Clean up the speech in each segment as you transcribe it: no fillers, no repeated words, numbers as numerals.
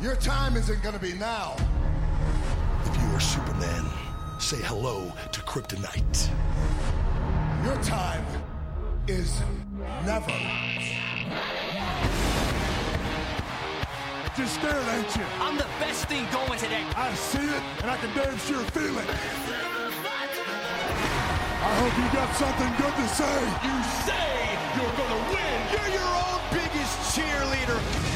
Your time isn't gonna be now. If you are Superman, say hello to kryptonite. Your time is never. Just staring at you. I'm the best thing going today. I see it, and I can damn sure feel it. I hope you got something good to say. You say you're gonna win. You're your own biggest cheerleader.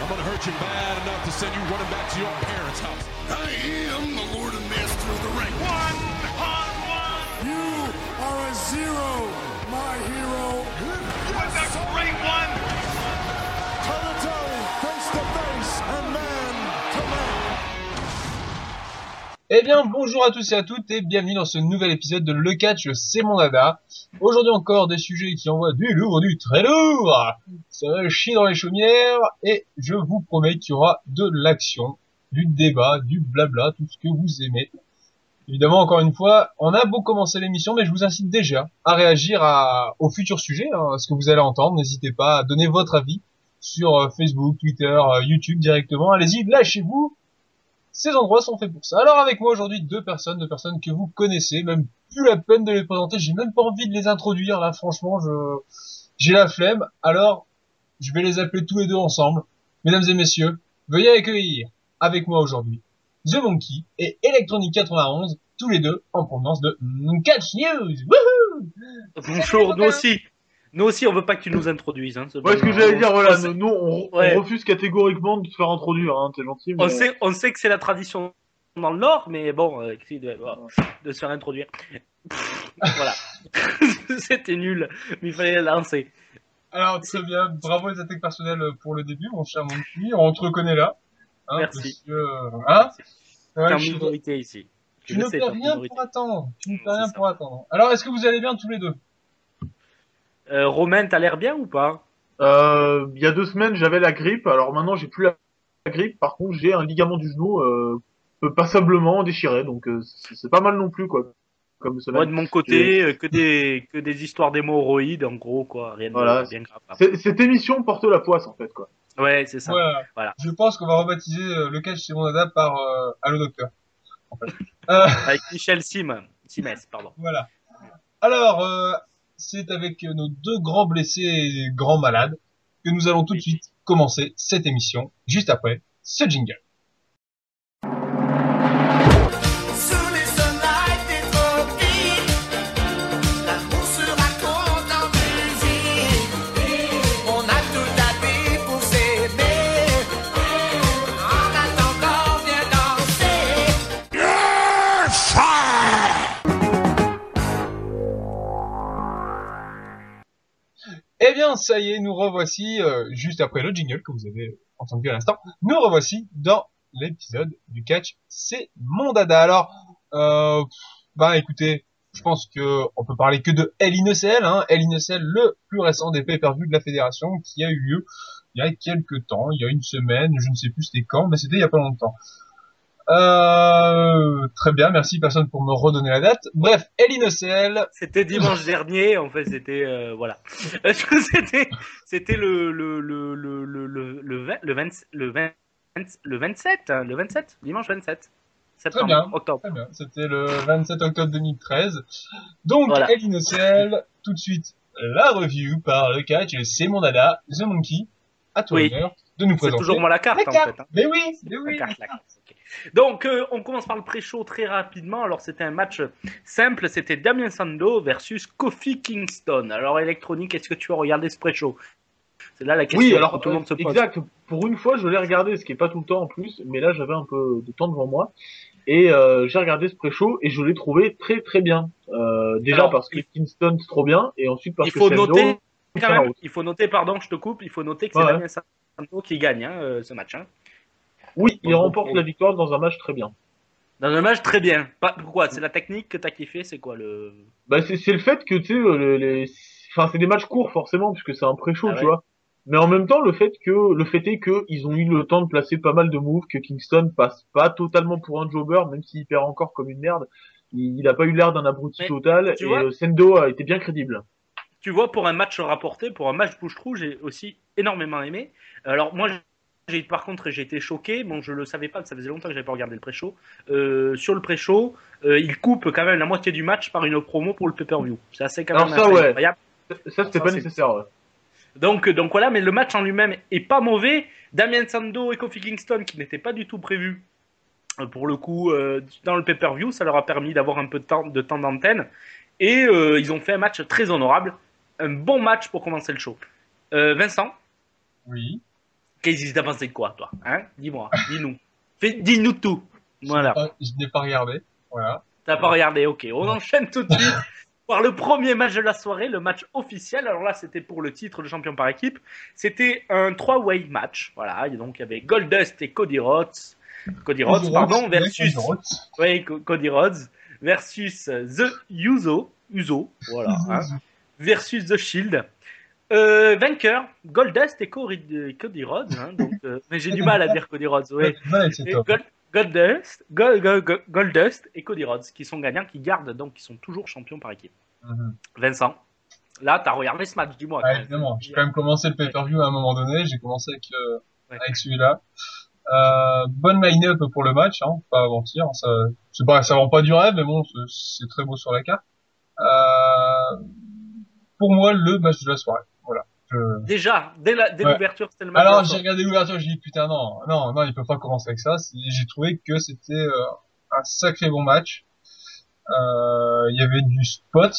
I'm gonna hurt you bad enough to send you running back to your parents' house. I am the Lord and Master of the Ring. 1-on-1. You are a zero, my hero. With the great one. Eh bien bonjour à tous et à toutes et bienvenue dans ce nouvel épisode de Le Catch, c'est mon dada. Aujourd'hui encore des sujets qui envoient du lourd, du très lourd. Ça va chier dans les chaumières et je vous promets qu'il y aura de l'action, du débat, du blabla, tout ce que vous aimez. Évidemment encore une fois, on a beau commencer l'émission mais je vous incite déjà à réagir au futur sujet, à ce que vous allez entendre. N'hésitez pas à donner votre avis sur Facebook, Twitter, YouTube directement. Allez-y, lâchez-vous. Ces endroits sont faits pour ça. Alors avec moi aujourd'hui deux personnes que vous connaissez, même plus la peine de les présenter, j'ai même pas envie de les introduire là, franchement, j'ai la flemme, alors je vais les appeler tous les deux ensemble. Mesdames et messieurs, veuillez accueillir avec moi aujourd'hui The Monkey et Electronic 91, tous les deux en provenance de Catch News. Wouhou. Bonjour, nous aussi on veut pas que tu nous introduises. Hein, ce que j'allais dire, voilà, on refuse catégoriquement de te faire introduire, hein, t'es gentil. Mais... On sait que c'est la tradition dans le Nord, mais bon, de se faire introduire. Voilà, c'était nul, mais il fallait la lancer. Alors très bien, bravo les attaques personnelles pour le début, mon cher Monkey, on te reconnaît là. Hein, merci. T'es en minorité ici. Tu ne fais rien pour attendre, Alors est-ce que vous allez bien tous les deux ? Romain, t'as l'air bien ou pas ? Il y a 2 semaines, j'avais la grippe. Alors maintenant, j'ai plus la grippe. Par contre, j'ai un ligament du genou passablement déchiré. Donc, c'est pas mal non plus, quoi. Comme semaine. Moi, de mon côté, que des histoires d'hémorroïdes, en gros, quoi. Rien de bien grave. Cette émission porte la poisse, en fait, quoi. Ouais, c'est ça. Ouais. Voilà. Je pense qu'on va rebaptiser le Catch chez Monada par Allo Docteur. En fait. Avec Michel Simès, pardon. Voilà. Alors... c'est avec nos 2 grands blessés et grands malades que nous allons tout de suite commencer cette émission, juste après ce jingle. Eh bien, ça y est, nous revoici, juste après le jingle que vous avez entendu à l'instant, nous revoici dans l'épisode du Catch, c'est mon dada. Alors, écoutez, je pense que on peut parler que de Hell in a Cell, hein, Hell in a Cell, le plus récent des pay-per-view de la fédération, qui a eu lieu il y a quelques temps, il y a 1 semaine, je ne sais plus c'était quand, mais c'était il y a pas longtemps. Très bien, merci personne pour me redonner la date. Bref, Hell in a Cell. C'était dimanche dernier, en fait, c'était voilà. C'était le 27, dimanche 27. Septembre, très bien, octobre. Très bien. C'était le 27 octobre 2013. Donc voilà. Hell in a Cell, tout de suite la review par le Catch, c'est mon dada, The Monkey. À toi l'honneur de nous présenter. C'est toujours moi la carte. En fait. Hein. Mais oui. La carte. Okay. Donc, on commence par le pré-show très rapidement. Alors, c'était un match simple. C'était Damien Sandow versus Kofi Kingston. Alors, Electronic, est-ce que tu as regardé ce pré-show ? C'est là la question que tout le monde se pose. Exact. Pour une fois, je l'ai regardé, ce qui n'est pas tout le temps en plus. Mais là, j'avais un peu de temps devant moi. Et j'ai regardé ce pré-show et je l'ai trouvé très, très bien. Parce que Kingston, c'est trop bien. Et ensuite, parce que Sandow... Il faut noter que c'est Damien Sandow qui gagne ce match. Hein. Oui, il remporte la victoire dans un match très bien. Dans un match très bien. Pourquoi ? C'est la technique que t'as kiffé, c'est quoi le... c'est le fait que tu sais, c'est des matchs courts forcément puisque c'est un pré-show, tu vois. Mais en même temps, le fait est que ils ont eu le temps de placer pas mal de moves, que Kingston passe pas totalement pour un jobber, même s'il perd encore comme une merde. Il a pas eu l'air d'un abruti total et Sandow a été bien crédible. Tu vois, pour un match rapporté, pour un match bouche-trou, j'ai aussi énormément aimé. Alors moi, par contre, j'ai été choqué. Bon, je le savais pas, ça faisait longtemps que j'avais pas regardé le pré-show. Sur le pré-show, il coupe quand même la moitié du match par une promo pour le pay-per-view. C'est assez quand même incroyable. Ça, c'était pas nécessaire. Ouais. Donc voilà, mais le match en lui-même est pas mauvais. Damien Sandow et Kofi Kingston, qui n'étaient pas du tout prévus pour le coup dans le pay-per-view, ça leur a permis d'avoir un peu de temps d'antenne. Et ils ont fait un match très honorable. Un bon match pour commencer le show. Vincent ? Oui. Qu'est-ce que t'as pensé de quoi, toi, hein? Dis-moi, dis-nous. Dis-nous tout. Voilà. Je n'ai pas regardé. Voilà. T'as pas regardé, ok. On enchaîne tout de suite par le premier match de la soirée, le match officiel. Alors là, c'était pour le titre de champion par équipe. C'était un 3-way match. Voilà. Et donc, il y avait Goldust et Cody Rhodes. Cody Rhodes versus The Usos. Voilà. Hein, versus The Shield. Vainqueur, Goldust et Cody Rhodes. Hein, donc, mais j'ai du mal à dire Cody Rhodes. Ouais. Goldust et Cody Rhodes qui sont gagnants, qui gardent, donc qui sont toujours champions par équipe. Mm-hmm. Vincent, là, t'as regardé ce match, dis-moi. Ouais, évidemment, j'ai quand même commencé le pay-per-view à un moment donné. J'ai commencé avec celui-là. Bonne line-up pour le match, hein, pas avant mentir. Ça vend pas du rêve, mais bon, c'est très beau sur la carte. Pour moi, le match de la soirée. Voilà. Déjà, dès l'ouverture, c'était le match. Alors, j'ai regardé l'ouverture, j'ai dit putain, non, il peut pas commencer avec ça. J'ai trouvé que c'était un sacré bon match. Il y avait du spot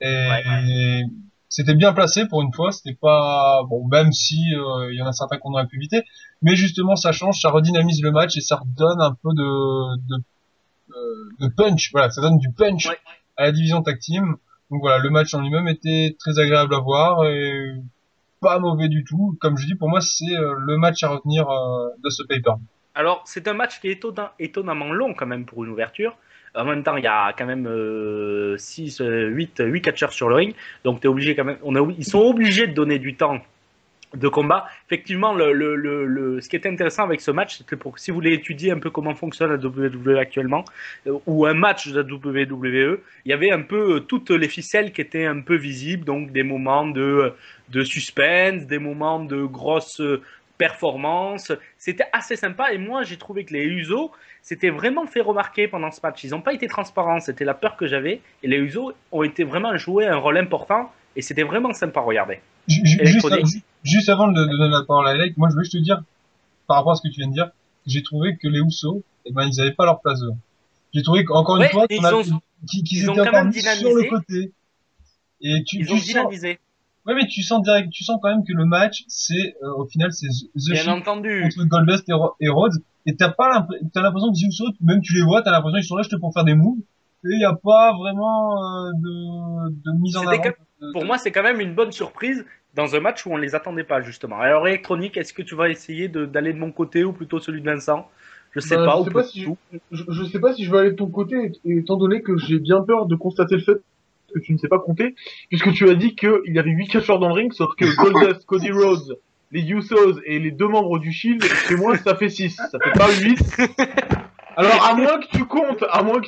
et c'était bien placé pour une fois. C'était pas bon, même si il y en a certains qu'on aurait pu éviter, mais justement, ça change, ça redynamise le match et ça redonne un peu de punch. Voilà, ça donne du punch à la division tag team. Donc voilà, le match en lui-même était très agréable à voir et pas mauvais du tout. Comme je dis, pour moi, c'est le match à retenir de ce paper. Alors, c'est un match qui est étonnamment long quand même pour une ouverture. En même temps, il y a quand même 8 catcheurs sur le ring. Donc, t'es obligé quand même, ils sont obligés de donner du temps de combat. Effectivement, ce qui était intéressant avec ce match, c'est que si vous voulez étudier un peu comment fonctionne la WWE actuellement, ou un match de la WWE, il y avait un peu toutes les ficelles qui étaient un peu visibles, donc des moments de suspense, des moments de grosses performances. C'était assez sympa et moi, j'ai trouvé que les Usos s'étaient vraiment fait remarquer pendant ce match. Ils n'ont pas été transparents, c'était la peur que j'avais, et les Usos ont été vraiment joué un rôle important et c'était vraiment sympa à regarder. Juste avant de donner la parole à Alec, moi je voulais te dire, par rapport à ce que tu viens de dire, j'ai trouvé que les Usos, ils n'avaient pas leur place. J'ai trouvé qu'encore une fois, qu'ils étaient encore mis sur le côté. Et ils ont dynamisé. Ouais, mais tu sens quand même que le match, c'est au final, c'est The Shield contre Goldust et Rhodes. Et t'as l'impression que les Usos, même tu les vois, t'as l'impression qu'ils sont là juste pour faire des moves. Et il n'y a pas vraiment de mise en avant. Pour moi, c'est quand même une bonne surprise dans un match où on ne les attendait pas, justement. Alors, Electronique, est-ce que tu vas essayer d'aller de mon côté ou plutôt celui de Vincent? Je ne sais pas si je vais aller de ton côté, étant donné que j'ai bien peur de constater le fait que tu ne sais pas compter, puisque tu as dit qu'il y avait 8 catcheurs dans le ring, sauf que Goldust, Cody Rhodes, les Usos et les deux membres du Shield, chez moi, ça fait 6. Ça fait pas 8. Alors, à moins que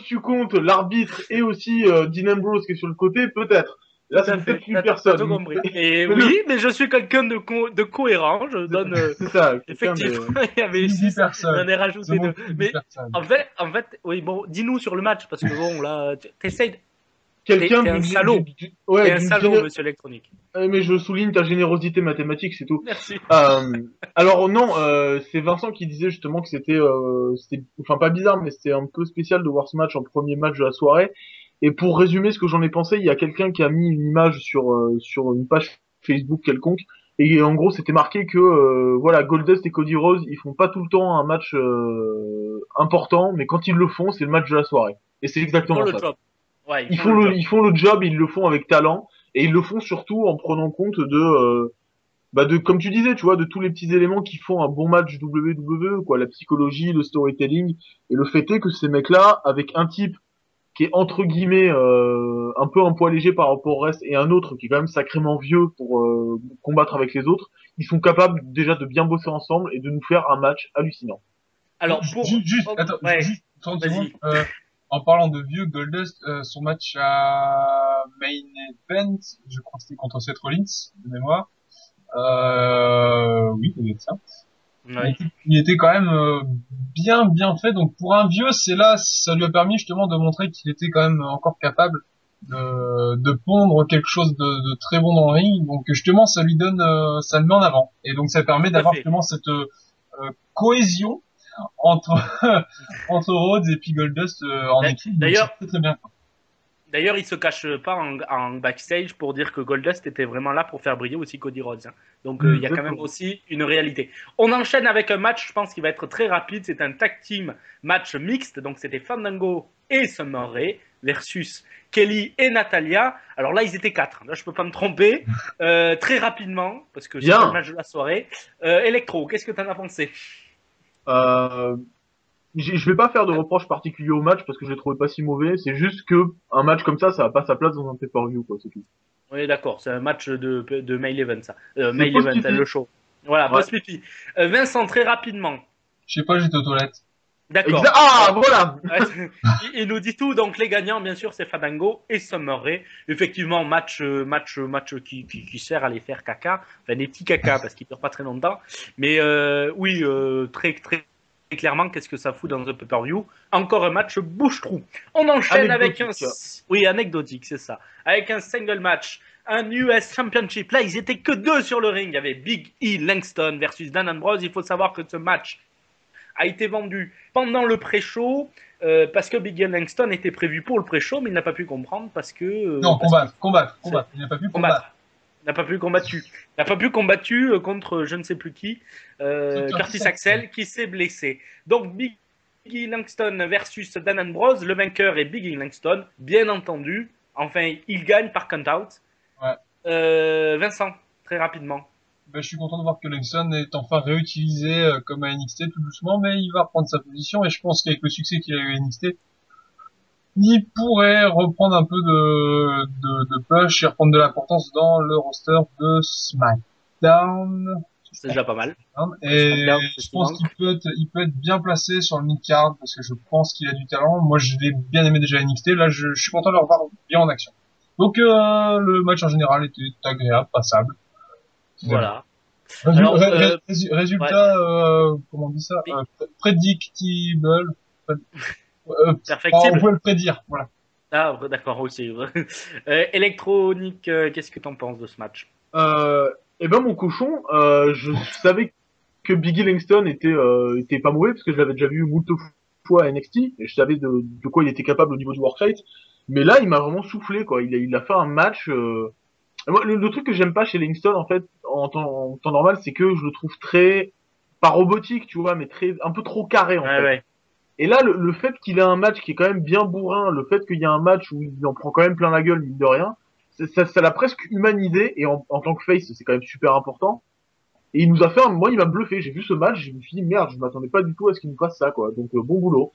tu comptes l'arbitre et aussi Dean Ambrose qui est sur le côté, peut-être. Là, c'est peut-être une personne. Et oui, mais je suis quelqu'un de cohérent. Je donne. C'est ça. Effectivement, il y avait 6 personnes. J'en ai rajouté 2. Mais en fait, oui, bon, dis-nous sur le match parce que bon, là, t'essayes. T'es un salaud. T'es un salaud, monsieur Electronique. Mais je souligne ta générosité mathématique, c'est tout. Merci. Alors non, c'est Vincent qui disait justement que c'était, enfin pas bizarre, mais c'était un peu spécial de voir ce match en premier match de la soirée. Et pour résumer ce que j'en ai pensé, il y a quelqu'un qui a mis une image sur une page Facebook quelconque, et en gros c'était marqué que voilà, Goldust et Cody Rhodes, ils font pas tout le temps un match important, mais quand ils le font, c'est le match de la soirée. Et c'est exactement ça. Ouais, ils font le job, ils le font avec talent, et ils le font surtout en prenant compte de comme tu disais, tu vois, de tous les petits éléments qui font un bon match WWE, quoi, la psychologie, le storytelling, et le fait est que ces mecs-là, avec un type qui est entre guillemets un peu un poids léger par rapport au reste, et un autre qui est quand même sacrément vieux pour combattre avec les autres, ils sont capables déjà de bien bosser ensemble et de nous faire un match hallucinant. Alors juste, vas-y. En parlant de vieux, Goldust, son match à Main Event, je crois que c'était contre Seth Rollins, de mémoire. Oui, ça doit être ça. Ouais. Il était quand même bien fait. Donc pour un vieux, c'est là, ça lui a permis justement de montrer qu'il était quand même encore capable de pondre quelque chose de très bon dans le ring. Donc justement, ça lui donne, ça le met en avant. Et donc ça permet d'avoir justement cette cohésion entre Rhodes et puis Goldust en équipe. D'ailleurs, c'est très bien. D'ailleurs, il se cache pas en backstage pour dire que Goldust était vraiment là pour faire briller aussi Cody Rhodes. Hein. Donc, il y a quand même aussi une réalité. On enchaîne avec un match, je pense, qui va être très rapide. C'est un tag team match mixte. Donc, c'était Fandango et Summer Ray versus Kelly et Natalia. Alors là, ils étaient 4. Là, je peux pas me tromper. Très rapidement, parce que c'est le match de la soirée. Electro, qu'est-ce que tu en as pensé ? Je vais pas faire de reproches particuliers au match parce que je l'ai trouvé pas si mauvais. C'est juste que un match comme ça, ça a pas sa place dans un pay-per-view, quoi, c'est tout. Oui, d'accord. C'est un match de Main Event, ça. Main Event, le show. Voilà, boss pipi. Vincent, très rapidement. Je sais pas, j'étais aux toilettes. D'accord. Ah, voilà. Il nous dit tout. Donc les gagnants, bien sûr, c'est Fandango et Summer Ray. Effectivement, match qui sert à les faire caca, enfin des petits caca parce qu'ils durent pas très longtemps. Mais oui, très et clairement, qu'est-ce que ça fout dans un pay-per-view ? Encore un match bouche-trou. On enchaîne avec un... Oui, anecdotique, c'est ça. Avec un single match, un US Championship. Là, ils étaient que 2 sur le ring. Il y avait Big E Langston versus Dan Ambrose. Il faut savoir que ce match a été vendu pendant le pré-show parce que Big E Langston était prévu pour le pré-show, mais il n'a pas pu comprendre parce que... non, combattre. Il n'a pas pu combattre. N'a pas pu combattre contre je ne sais plus qui, Curtis Axel, qui s'est blessé. Donc Big E Langston versus Dan Ambrose, le vainqueur est Big E Langston, bien entendu. Enfin, il gagne par count-out. Ouais. Vincent, très rapidement. Ben, je suis content de voir que Langston est enfin réutilisé comme à NXT tout doucement, mais il va reprendre sa position et je pense qu'avec le succès qu'il a eu à NXT, il pourrait reprendre un peu de push et reprendre de l'importance dans le roster de SmackDown. C'est déjà pas mal. Et SmackDown, je pense qu'il peut être bien placé sur le mid-card parce que je pense qu'il a du talent. Moi, je l'ai bien aimé déjà à NXT. Là, je suis content de le revoir bien en action. Donc, le match en général était agréable, passable. Voilà. Résultat, comment on dit ça, prédictible. Perfectible. On peut le prédire, voilà. Ah, d'accord, aussi. Électronique, qu'est-ce que t'en penses de ce match ? Eh ben, mon cochon, je savais que Big E Langston était pas mauvais, parce que je l'avais déjà vu moult fois à NXT, et je savais de quoi il était capable au niveau du work rate, mais là, il m'a vraiment soufflé, quoi. Il a fait un match... Le truc que j'aime pas chez Langston, en fait, en temps normal, c'est que je le trouve très... pas robotique, tu vois, mais très un peu trop carré, en fait. Ouais. Et là, le fait qu'il ait un match qui est quand même bien bourrin, le fait qu'il y a un match où il en prend quand même plein la gueule, mine de rien, ça l'a presque humanisé, et en tant que face, c'est quand même super important. Et il nous a fait moi, il m'a bluffé. J'ai vu ce match, je me suis dit, merde, je m'attendais pas du tout à ce qu'il nous fasse ça, quoi. Donc, bon boulot.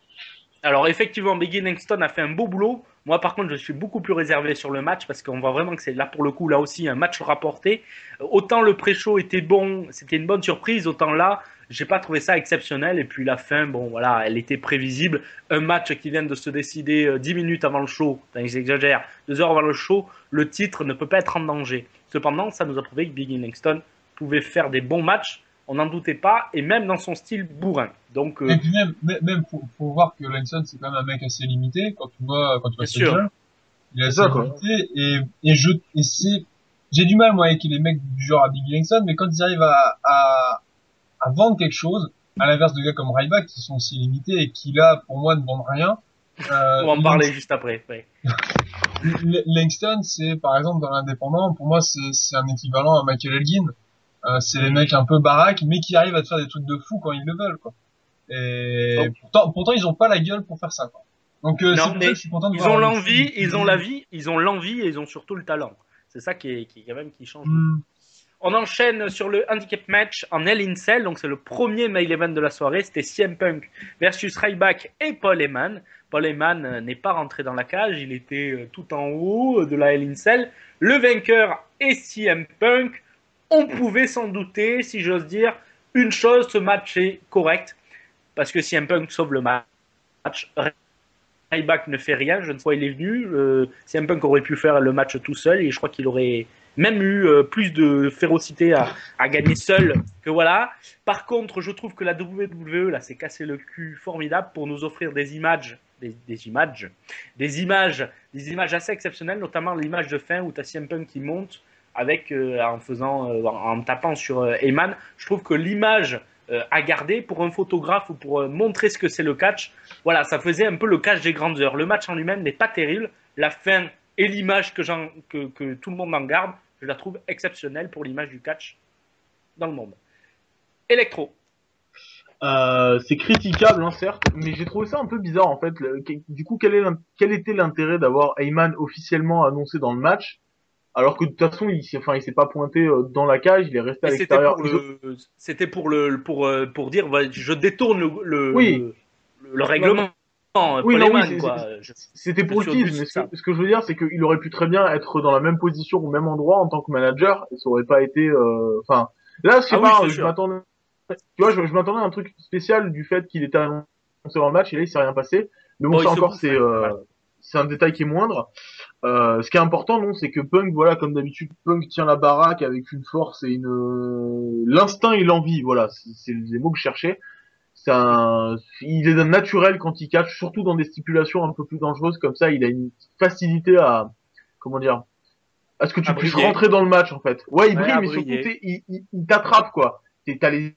Alors, effectivement, Big E Langston a fait un beau boulot. Moi, par contre, je suis beaucoup plus réservé sur le match parce qu'on voit vraiment que c'est là, pour le coup, là aussi, un match rapporté. Autant le pré-show était bon, c'était une bonne surprise, autant là, j'ai pas trouvé ça exceptionnel. Et puis la fin, bon, voilà, elle était prévisible. Un match qui vient de se décider 10 minutes avant le show, enfin, j'exagère, 2 heures avant le show, le titre ne peut pas être en danger. Cependant, ça nous a prouvé que Big E Langston pouvait faire des bons matchs. On n'en doutait pas, et même dans son style bourrin. Donc, et puis même faut voir que Langston, c'est quand même un mec assez limité, quand tu vois ce jeu, il est assez limité, et j'ai du mal, moi, avec les mecs du genre à Big E Langston, mais quand ils arrivent à vendre quelque chose, à l'inverse de gars comme Ryback, qui sont aussi limités, et qui là, pour moi, ne vendent rien. On va en parler juste après, ouais. Langston, c'est, par exemple, dans l'indépendant, pour moi, c'est un équivalent à Michael Elgin. C'est les mecs un peu baraques, mais qui arrivent à te faire des trucs de fou quand ils le veulent, quoi. Et pourtant, ils ont pas la gueule pour faire ça, quoi. Donc, c'est pour ça que je suis content de voir. Ils ont l'envie, ils ont la vie, ils ont l'envie et ils ont surtout le talent. C'est ça qui quand même qui change. On enchaîne sur le handicap match en Hell in a Cell, donc c'est le premier main event de la soirée. C'était CM Punk versus Ryback et Paul Heyman. Paul Heyman n'est pas rentré dans la cage, il était tout en haut de la Hell in a Cell. Le vainqueur est CM Punk. On pouvait s'en douter, si j'ose dire, une chose, ce match est correct, parce que CM Punk sauve le match, Ryback ne fait rien, je ne sais pas où il est venu, CM Punk aurait pu faire le match tout seul, et je crois qu'il aurait même eu plus de férocité à gagner seul que voilà. Par contre, je trouve que la WWE là s'est cassé le cul formidable pour nous offrir des images assez exceptionnelles, notamment l'image de fin où tu as CM Punk qui monte avec en tapant sur Heyman. Je trouve que l'image à garder pour un photographe ou pour montrer ce que c'est le catch, voilà, ça faisait un peu le catch des grandes heures. Le match en lui-même n'est pas terrible, la fin et l'image que tout le monde en garde, je la trouve exceptionnelle pour l'image du catch dans le monde. Electro. C'est critiquable, hein, certes, mais j'ai trouvé ça un peu bizarre en fait. Du coup, quel était l'intérêt d'avoir Heyman officiellement annoncé dans le match, alors que de toute façon, il s'est pas pointé dans la cage, il est resté à l'extérieur. C'était pour dire, je détourne le règlement. C'était pour le tease, mais ce que je veux dire, c'est qu'il aurait pu très bien être dans la même position, au même endroit en tant que manager, et ça aurait pas été. Enfin, là, je sais pas, je m'attendais. Tu vois, je m'attendais à un truc spécial du fait qu'il était annoncé dans le match, et là, il s'est rien passé. Mais bon, ça encore, c'est un détail qui est moindre. Ce qui est important, non, c'est que Punk, voilà, comme d'habitude, Punk tient la baraque avec une force et l'instinct et l'envie, voilà, c'est les mots que je cherchais. Il est naturel quand il catch, surtout dans des stipulations un peu plus dangereuses comme ça, il a une facilité à, comment dire, à ce que tu puisses rentrer dans le match, en fait. Ouais, il brille, mais surtout, il t'attrape, quoi. T'as les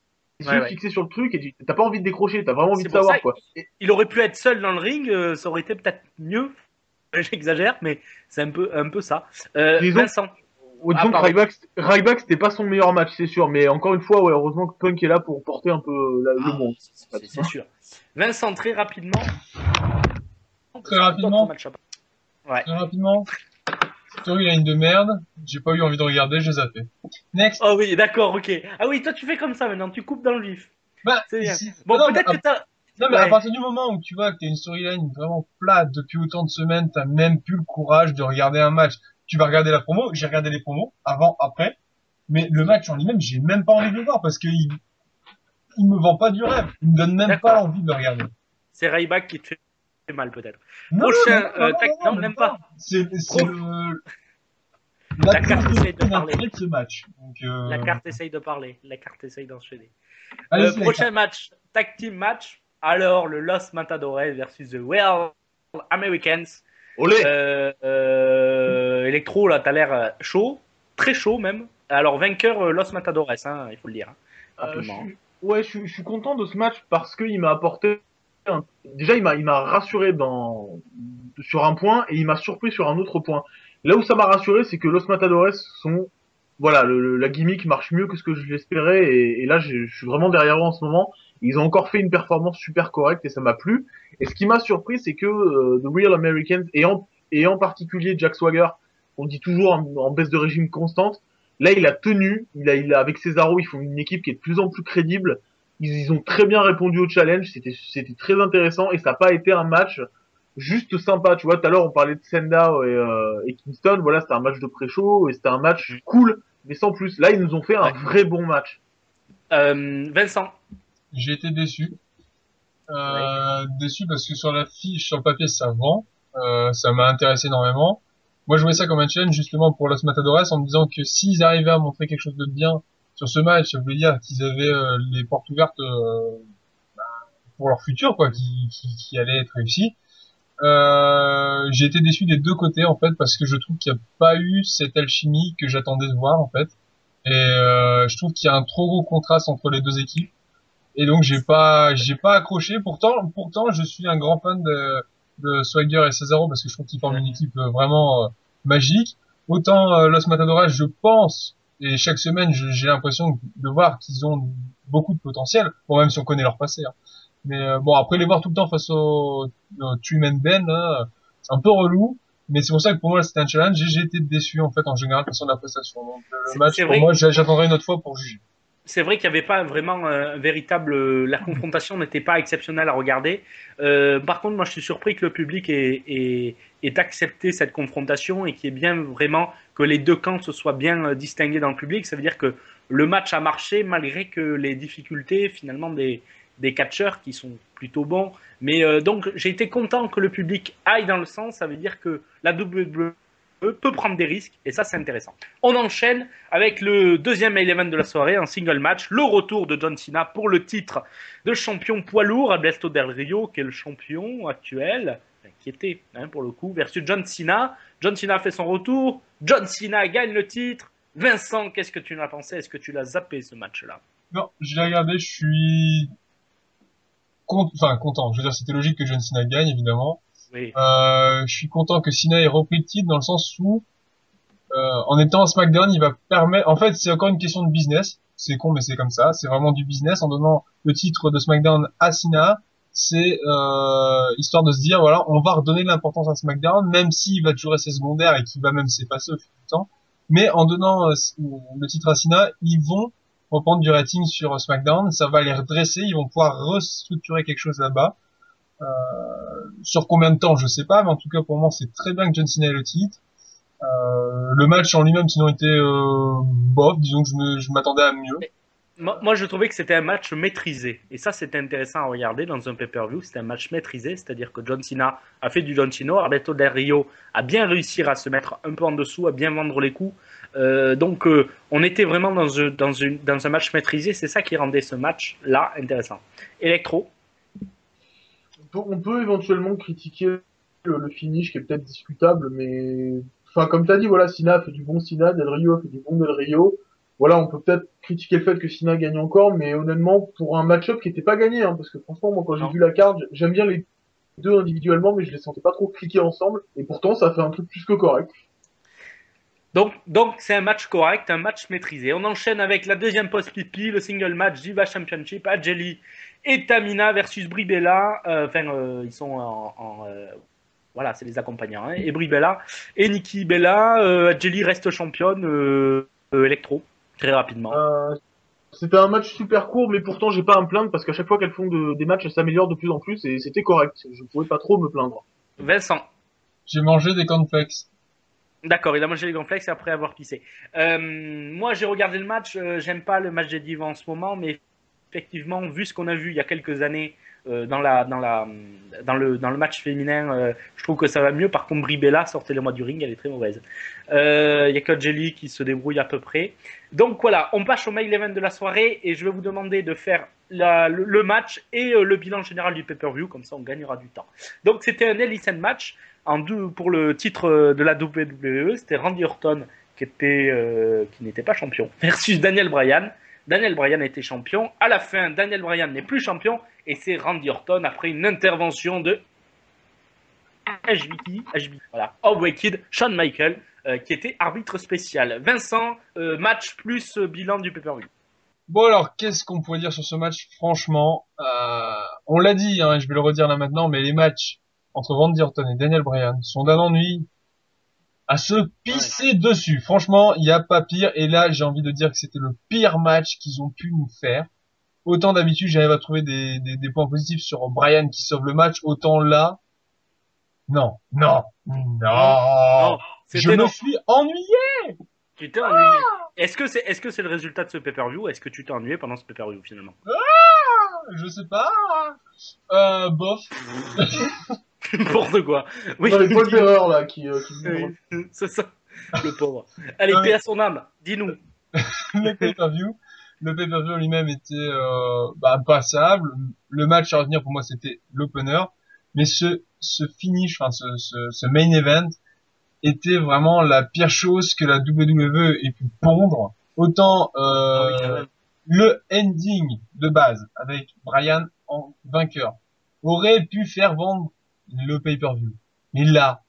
yeux fixés sur le truc et t'as pas envie de décrocher, t'as vraiment envie de savoir, quoi. Il aurait pu être seul dans le ring, ça aurait été peut-être mieux. J'exagère, mais c'est un peu ça. Vincent. Disons que Ryback, c'était pas son meilleur match, c'est sûr. Mais encore une fois, ouais, heureusement que Punk est là pour porter un peu le monde. C'est sûr. Vincent, très rapidement. Très rapidement. Toi, il a une de merde. J'ai pas eu envie de regarder, j'ai zappé. Next. Oh oui, d'accord, ok. Ah oui, toi, tu fais comme ça maintenant, tu coupes dans le vif. Bah, c'est bien. Bon, peut-être que t'as. Non, mais à partir du moment où tu vois que t'as une storyline vraiment plate depuis autant de semaines, t'as même plus le courage de regarder un match. Tu vas regarder la promo, j'ai regardé les promos, avant, après, mais le match en lui-même, j'ai même pas envie de le voir parce que il me vend pas du rêve, il me donne même pas envie de le regarder. C'est Ryback qui te fait mal, peut-être. Non, même pas. C'est le... La carte essaye de parler. Ce match. Donc. La carte essaye de parler, la carte essaye d'enchaîner. Le prochain match, tag team match. Alors, le Los Matadores versus The Real Americans. Olé. Electro, là, t'as l'air chaud. Très chaud, même. Alors, vainqueur Los Matadores, hein, il faut le dire. Hein, je suis content de ce match parce qu'il m'a apporté... Déjà, il m'a rassuré sur un point et il m'a surpris sur un autre point. Là où ça m'a rassuré, c'est que Los Matadores sont... Voilà, la gimmick marche mieux que ce que je l'espérais et là, je suis vraiment derrière eux en ce moment. Ils ont encore fait une performance super correcte et ça m'a plu. Et ce qui m'a surpris, c'est que The Real Americans, et en particulier Jack Swagger, on dit toujours en baisse de régime constante, là il a tenu, avec Cesaro, ils font une équipe qui est de plus en plus crédible. Ils ont très bien répondu au challenge, c'était très intéressant et ça n'a pas été un match juste sympa. Tu vois, tout à l'heure on parlait de Sandow et Kingston, voilà, c'était un match de pré-show et c'était un match cool, mais sans plus. Là, ils nous ont fait un vrai bon match. Vincent. J'ai été déçu. Déçu parce que sur la fiche, sur le papier, ça vend. Ça m'a intéressé énormément. Moi, je voyais ça comme un challenge justement pour Los Matadores en me disant que s'ils arrivaient à montrer quelque chose de bien sur ce match, ça voulait dire qu'ils avaient les portes ouvertes pour leur futur, quoi, qui allait être réussi. J'ai été déçu des deux côtés en fait parce que je trouve qu'il n'y a pas eu cette alchimie que j'attendais de voir en fait. Et je trouve qu'il y a un trop gros contraste entre les deux équipes. Et donc j'ai pas accroché. Pourtant je suis un grand fan de Swagger et Cesaro parce que je trouve qu'ils forment une équipe vraiment magique. Autant Los Matadores, je pense, et chaque semaine j'ai l'impression de voir qu'ils ont beaucoup de potentiel. Bon, même si on connaît leur passé. Hein. Mais bon, après les voir tout le temps face au Truman Ben, hein, c'est un peu relou. Mais c'est pour ça que pour moi c'était un challenge. Et j'ai été déçu en fait en général de la prestation. Donc le match pour moi, j'attendrai une autre fois pour juger. C'est vrai qu'il n'y avait pas vraiment un véritable... La confrontation n'était pas exceptionnelle à regarder. Par contre, moi, je suis surpris que le public ait accepté cette confrontation et qu'il y ait bien vraiment... Que les deux camps se soient bien distingués dans le public. Ça veut dire que le match a marché malgré que les difficultés, finalement, des catcheurs qui sont plutôt bons. Mais donc, j'ai été content que le public aille dans le sens. Ça veut dire que la WWE peut prendre des risques, et ça c'est intéressant. On enchaîne avec le deuxième main event de la soirée, un single match, le retour de John Cena pour le titre de champion poids lourd, Alberto Del Rio qui est le champion actuel, qui était pour le coup, versus John Cena. John Cena fait son retour, John Cena gagne le titre. Vincent, qu'est-ce que tu en as pensé? Est-ce que tu l'as zappé ce match-là? Non, je l'ai regardé, je suis content. Je veux dire, c'était logique que John Cena gagne, évidemment. Oui. Je suis content que Cena ait repris le titre dans le sens où, en étant à SmackDown, il va permettre... En fait, c'est encore une question de business. C'est con, mais c'est comme ça. C'est vraiment du business. En donnant le titre de SmackDown à Cena, c'est histoire de se dire, voilà, on va redonner de l'importance à SmackDown, même s'il va toujours rester secondaire et qu'il va même s'effacer au fil du temps. Mais en donnant le titre à Cena, ils vont reprendre du rating sur SmackDown, ça va les redresser, ils vont pouvoir restructurer quelque chose là-bas. Sur combien de temps, je sais pas, mais en tout cas pour moi c'est très bien que John Cena ait le titre. Le match en lui-même sinon était bof, disons que je m'attendais à mieux. Moi je trouvais que c'était un match maîtrisé, et ça c'était intéressant à regarder dans un pay-per-view, c'était un match maîtrisé, c'est-à-dire que John Cena a fait du John Cena, Alberto Del Rio a bien réussi à se mettre un peu en dessous, à bien vendre les coups, donc on était vraiment dans un match maîtrisé, c'est ça qui rendait ce match-là intéressant. Electro. On peut éventuellement critiquer le finish qui est peut-être discutable, mais comme tu as dit, voilà, Cena a fait du bon Cena, Del Rio a fait du bon Del Rio. Voilà, on peut peut-être critiquer le fait que Cena gagne encore, mais honnêtement, pour un match-up qui n'était pas gagné, parce que franchement, moi, quand j'ai vu la carte, j'aime bien les deux individuellement, mais je les sentais pas trop cliquer ensemble, et pourtant, ça fait un truc plus que correct. Donc c'est un match correct, un match maîtrisé. On enchaîne avec la deuxième post-pipi, le single match Diva Championship, Adjeli et Tamina versus Brie Bella. Ils sont voilà, c'est les accompagnants, et Brie Bella et Nikki Bella. Adjeli reste championne Electro. Très rapidement. C'était un match super court, mais pourtant j'ai pas à me plaindre parce qu'à chaque fois qu'elles font des matchs, elles s'améliorent de plus en plus et c'était correct. Je pouvais pas trop me plaindre. Vincent. J'ai mangé des cornflakes. D'accord, il a mangé les cornflakes après avoir pissé. Moi j'ai regardé le match, j'aime pas le match des divas en ce moment, mais effectivement, vu ce qu'on a vu il y a quelques années dans le match féminin, je trouve que ça va mieux. Par contre, Brie Bella, sortez-le-moi du ring, elle est très mauvaise. Il n'y a que Jelly qui se débrouille à peu près. Donc voilà, on passe au main event de la soirée et je vais vous demander de faire le match et le bilan général du pay-per-view, comme ça on gagnera du temps. Donc c'était un Ellis and Match pour le titre de la WWE, c'était Randy Orton qui n'était pas champion, versus Daniel Bryan. Daniel Bryan était champion. À la fin, Daniel Bryan n'est plus champion. Et c'est Randy Orton après une intervention de Wicked, Shawn Michaels, qui était arbitre spécial. Vincent, match plus bilan du pay-per-view. Bon alors, qu'est-ce qu'on pourrait dire sur ce match? Franchement, on l'a dit, je vais le redire là maintenant, mais les matchs entre Randy Orton et Daniel Bryan sont d'un ennui à se pisser dessus. Franchement, il n'y a pas pire. Et là, j'ai envie de dire que c'était le pire match qu'ils ont pu nous faire. Autant d'habitude, j'arrive à trouver des points positifs sur Bryan qui sauve le match. Autant là, non. Je me suis ennuyé. Tu t'es ennuyé. Est-ce que c'est le résultat de ce pay-per-view? Est-ce que tu t'es ennuyé pendant ce pay-per-view finalement? Je sais pas. Bof. N'importe quoi. Oui. Non, les pauvres erreurs là qui c'est ça. Le pauvre. Allez, paix à son âme. Dis-nous. Le pay-per-view lui-même était passable. Le match à retenir pour moi c'était l'opener, mais ce finish, ce main event était vraiment la pire chose que la WWE ait pu pondre. Autant le ending de base avec Bryan en vainqueur aurait pu faire vendre le pay-per-view. Mais là,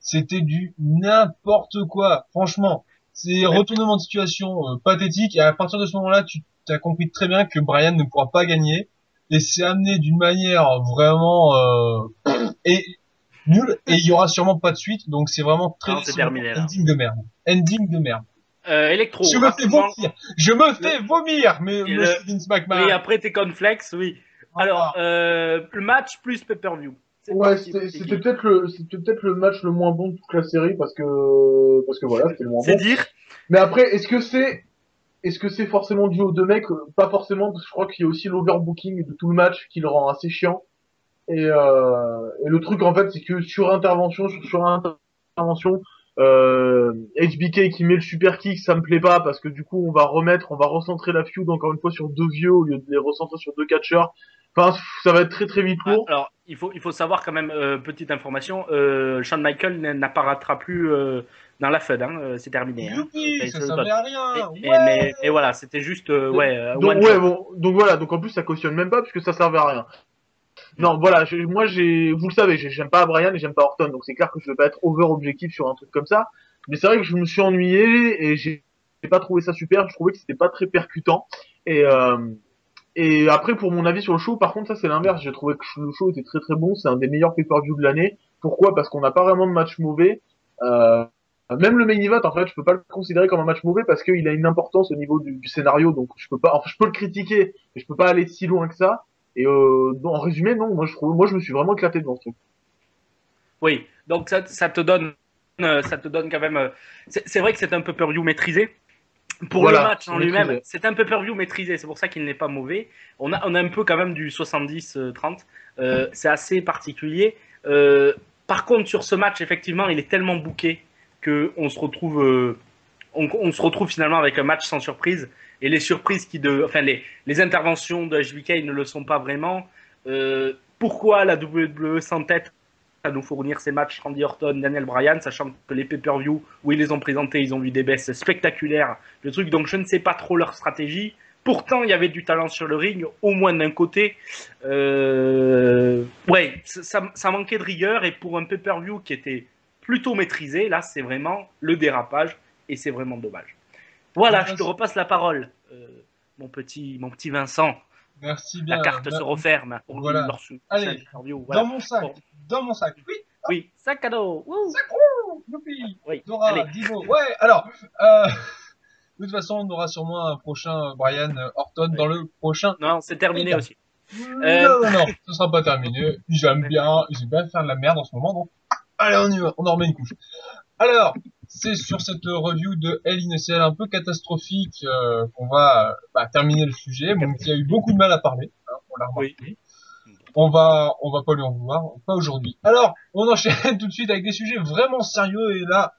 c'était du n'importe quoi. Franchement, c'est retournement de situation pathétique. Et à partir de ce moment-là, tu as compris très bien que Bryan ne pourra pas gagner. Et c'est amené d'une manière vraiment nulle. Et il y aura sûrement pas de suite. Donc c'est vraiment très terminé, ending de merde. Ending de merde. Electro. Je me fais vomir. Mais monsieur Vince McMahon. Et après tes conflex, oui. Alors, le match plus pay-per-view. C'était peut-être le match le moins bon de toute la série parce que voilà, c'était le moins bon. C'est dire. Mais après, est-ce que c'est forcément dû aux deux mecs? Pas forcément, parce que je crois qu'il y a aussi l'overbooking de tout le match qui le rend assez chiant. Et le truc en fait, c'est que sur intervention HBK qui met le super kick, ça me plaît pas parce que du coup on va recentrer la feud encore une fois sur deux vieux au lieu de les recentrer sur deux catcheurs. Enfin, ça va être très très vite court. Alors il faut savoir quand même, petite information, Shawn Michaels n'apparaîtra plus dans la feud, hein, c'est terminé. Hein. Et voilà, c'était juste donc en plus ça cautionne même pas puisque ça servait à rien. Non, voilà, vous le savez, j'aime pas Bryan et j'aime pas Orton, donc c'est clair que je veux pas être over-objectif sur un truc comme ça. Mais c'est vrai que je me suis ennuyé et j'ai pas trouvé ça super, je trouvais que c'était pas très percutant. Et après, pour mon avis sur le show, par contre, ça c'est l'inverse, j'ai trouvé que le show était très très bon, c'est un des meilleurs pay-per-view de l'année. Pourquoi ? Parce qu'on n'a pas vraiment de match mauvais. Même le main event, en fait, je peux pas le considérer comme un match mauvais parce qu'il a une importance au niveau du scénario, donc je peux pas, enfin, je peux le critiquer, mais je peux pas aller si loin que ça. Et en résumé, non, moi je me suis vraiment éclaté devant ce truc. Oui, donc ça te donne quand même. C'est vrai que c'est un peu pay-per-view maîtrisé. Pour voilà, le match en lui-même, c'est un peu pay-per-view maîtrisé, c'est pour ça qu'il n'est pas mauvais. On a un peu quand même du 70-30, c'est assez particulier. Par contre, sur ce match, effectivement, il est tellement booké qu'on se retrouve. On se retrouve finalement avec un match sans surprise et les surprises les interventions de HBK ne le sont pas vraiment. Pourquoi la WWE s'entête à nous fournir ces matchs Randy Orton, Daniel Bryan, sachant que les pay-per-view où ils les ont présentés, ils ont eu des baisses spectaculaires, le truc. Donc je ne sais pas trop leur stratégie. Pourtant, il y avait du talent sur le ring, au moins d'un côté. Ça manquait de rigueur et pour un pay-per-view qui était plutôt maîtrisé, là c'est vraiment le dérapage. Et c'est vraiment dommage. Voilà, je te repasse la parole, mon petit Vincent. Merci bien. La carte se referme. Voilà. Allez, voilà. Dans mon sac. Oui. Ah. Oui. Sac cadeau. Sacrou. Youpi. Oui. Dora, Dimo. Ouais. Alors, de toute façon, on aura sûrement un prochain Bryan Orton dans le prochain. Non, c'est terminé aussi. Non, ce sera pas terminé. J'aime bien faire de la merde en ce moment, donc. Allez, on y va. On en remet une couche. Alors. C'est sur cette review de Hell in a Cell un peu catastrophique qu'on va terminer le sujet. Bon, qui a eu beaucoup de mal à parler, hein, on l'a remarqué. Oui. On va pas lui en vouloir, pas aujourd'hui. Alors, on enchaîne tout de suite avec des sujets vraiment sérieux et là,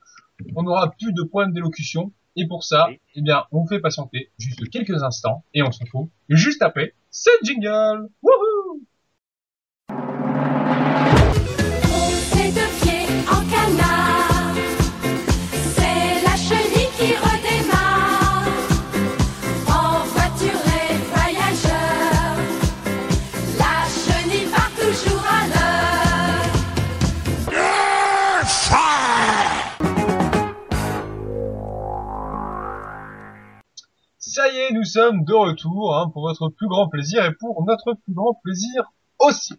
on n'aura plus de problème d'élocution. Et pour ça, on vous fait patienter juste quelques instants et on se retrouve juste après ce jingle. Wouhou! Ça y est, nous sommes de retour, hein, pour votre plus grand plaisir et pour notre plus grand plaisir aussi.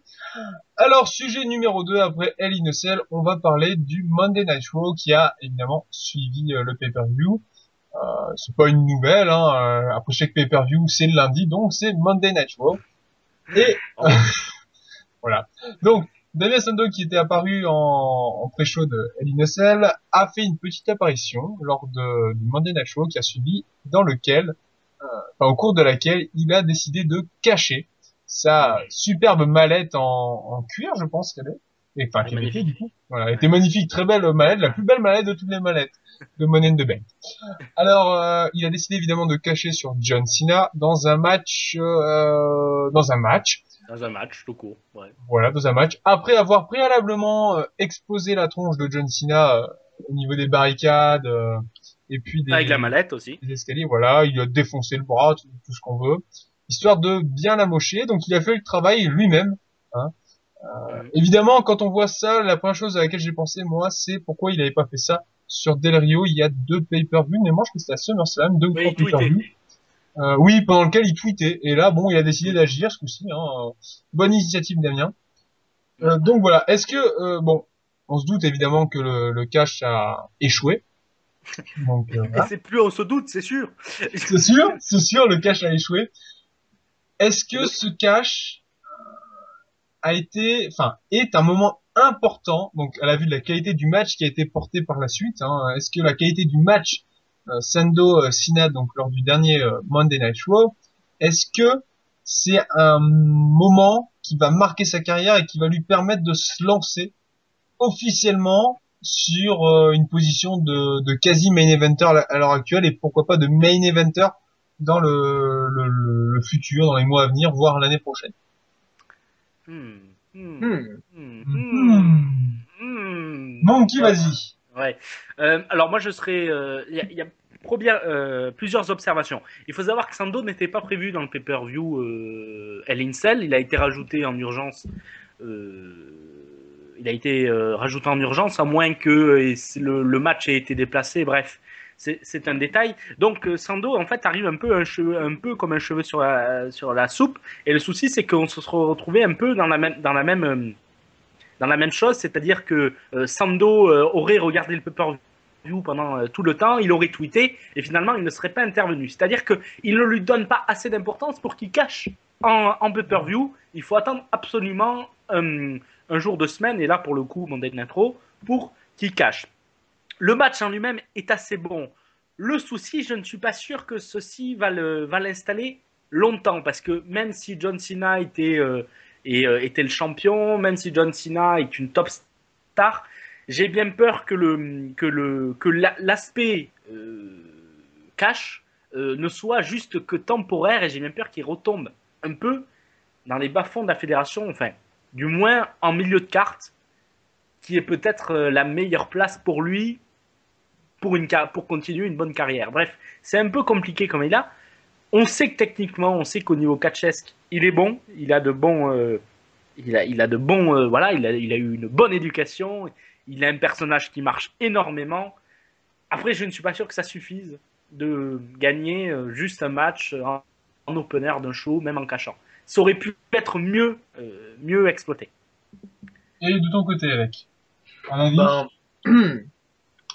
Alors, sujet numéro 2, après Hell in a Cell, on va parler du Monday Night Raw qui a évidemment suivi le pay-per-view. C'est pas une nouvelle, hein, après chaque pay-per-view, c'est le lundi, donc c'est Monday Night Raw. Et voilà. Donc, Damien Sandow, qui était apparu en pré-show de Hell in a Cell, a fait une petite apparition lors du Monday Night Raw qui a suivi, dans lequel... au cours de laquelle il a décidé de cacher sa superbe mallette en cuir, je pense qu'elle est. Et enfin, qu'elle était du coup. Voilà, elle était magnifique, très belle mallette, la plus belle mallette de toutes les mallettes de Money in the Bank. Alors, il a décidé évidemment de cacher sur John Cena dans un match, tout court. Ouais. Voilà, dans un match. Après avoir préalablement exposé la tronche de John Cena au niveau des barricades. Et puis avec la mallette aussi. Des escaliers, voilà, il a défoncé le bras, tout ce qu'on veut, histoire de bien l'amocher. Donc il a fait le travail lui-même. Hein. Évidemment, quand on voit ça, la première chose à laquelle j'ai pensé, moi, c'est pourquoi il n'avait pas fait ça sur Del Rio. Il y a deux pay-per-view, mais moi je pense que c'était à SummerSlam, deux pay-per-view. Oui, pendant lequel il tweetait. Et là, bon, il a décidé d'agir ce coup-ci. Hein. Bonne initiative, Damien. Donc voilà, est-ce que... on se doute évidemment que le cash a échoué. Donc, voilà. Et c'est plus on se doute, c'est sûr. C'est sûr, le cash a échoué. Est-ce que ce cash est un moment important, donc à la vue de la qualité du match qui a été porté par la suite, hein, est-ce que la qualité du match Sandow Cena, donc lors du dernier Monday Night Raw, est-ce que c'est un moment qui va marquer sa carrière et qui va lui permettre de se lancer officiellement sur une position de quasi main eventer à l'heure actuelle, et pourquoi pas de main eventer dans le futur, dans les mois à venir, voire l'année prochaine. Monkey, vas-y. Ouais. Alors moi je serais, il y a plusieurs observations. Il faut savoir que Sandow n'était pas prévu dans le pay-per-view Hell in a Cell. Il a été rajouté en urgence. À moins que le match ait été déplacé. Bref, c'est un détail. Donc Sandow en fait arrive un peu comme un cheveu sur la soupe. Et le souci c'est qu'on se serait retrouvé un peu dans la même chose, c'est-à-dire que Sandow aurait regardé le pay-per-view pendant tout le temps, il aurait tweeté, et finalement il ne serait pas intervenu. C'est-à-dire qu'il ne lui donne pas assez d'importance pour qu'il cache en pay-per-view. Il faut attendre absolument un jour de semaine, et là pour le coup Monday Night Raw, pour qu'il cache. Le match en lui-même est assez bon. Le souci, je ne suis pas sûr que ceci va l'installer longtemps, parce que même si John Cena était le champion, même si John Cena est une top star, j'ai bien peur que l'aspect cash ne soit juste que temporaire, et j'ai bien peur qu'il retombe un peu dans les bas-fonds de la fédération, enfin, du moins en milieu de carte, qui est peut-être la meilleure place pour lui pour continuer une bonne carrière. Bref, c'est un peu compliqué comme il a. On sait que techniquement, on sait qu'au niveau catchesque, il est bon, il a eu une bonne éducation, il a un personnage qui marche énormément. Après, je ne suis pas sûr que ça suffise de gagner juste un match en opener d'un show, même en cachant. Ça aurait pu être mieux exploité. Et de ton côté, Eric, à mon avis,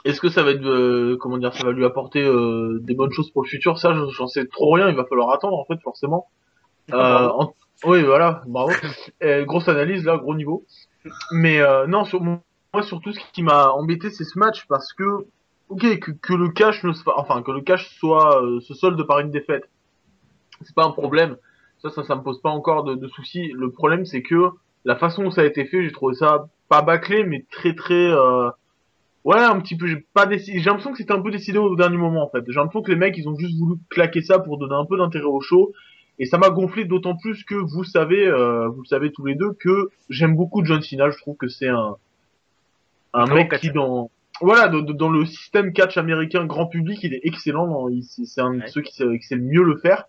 est-ce que ça va être, ça va lui apporter des bonnes choses pour le futur? Ça, j'en sais trop rien. Il va falloir attendre, en fait, forcément. Oui, voilà, bravo. Grosse analyse là, gros niveau. Mais non, moi surtout, ce qui m'a embêté, c'est ce match, parce que, que le cash soit se solde par une défaite, c'est pas un problème. Ça me pose pas encore de soucis. Le problème, c'est que la façon où ça a été fait, j'ai trouvé ça pas bâclé, mais très très. Ouais, un petit peu, j'ai l'impression que c'était un peu décidé au dernier moment, en fait. J'ai l'impression que les mecs, ils ont juste voulu claquer ça pour donner un peu d'intérêt au show. Et ça m'a gonflé, d'autant plus que vous le savez tous les deux, que j'aime beaucoup John Cena. Je trouve que c'est un mec qui, dans le système catch américain grand public, il est excellent. C'est un de ceux qui sait le mieux le faire.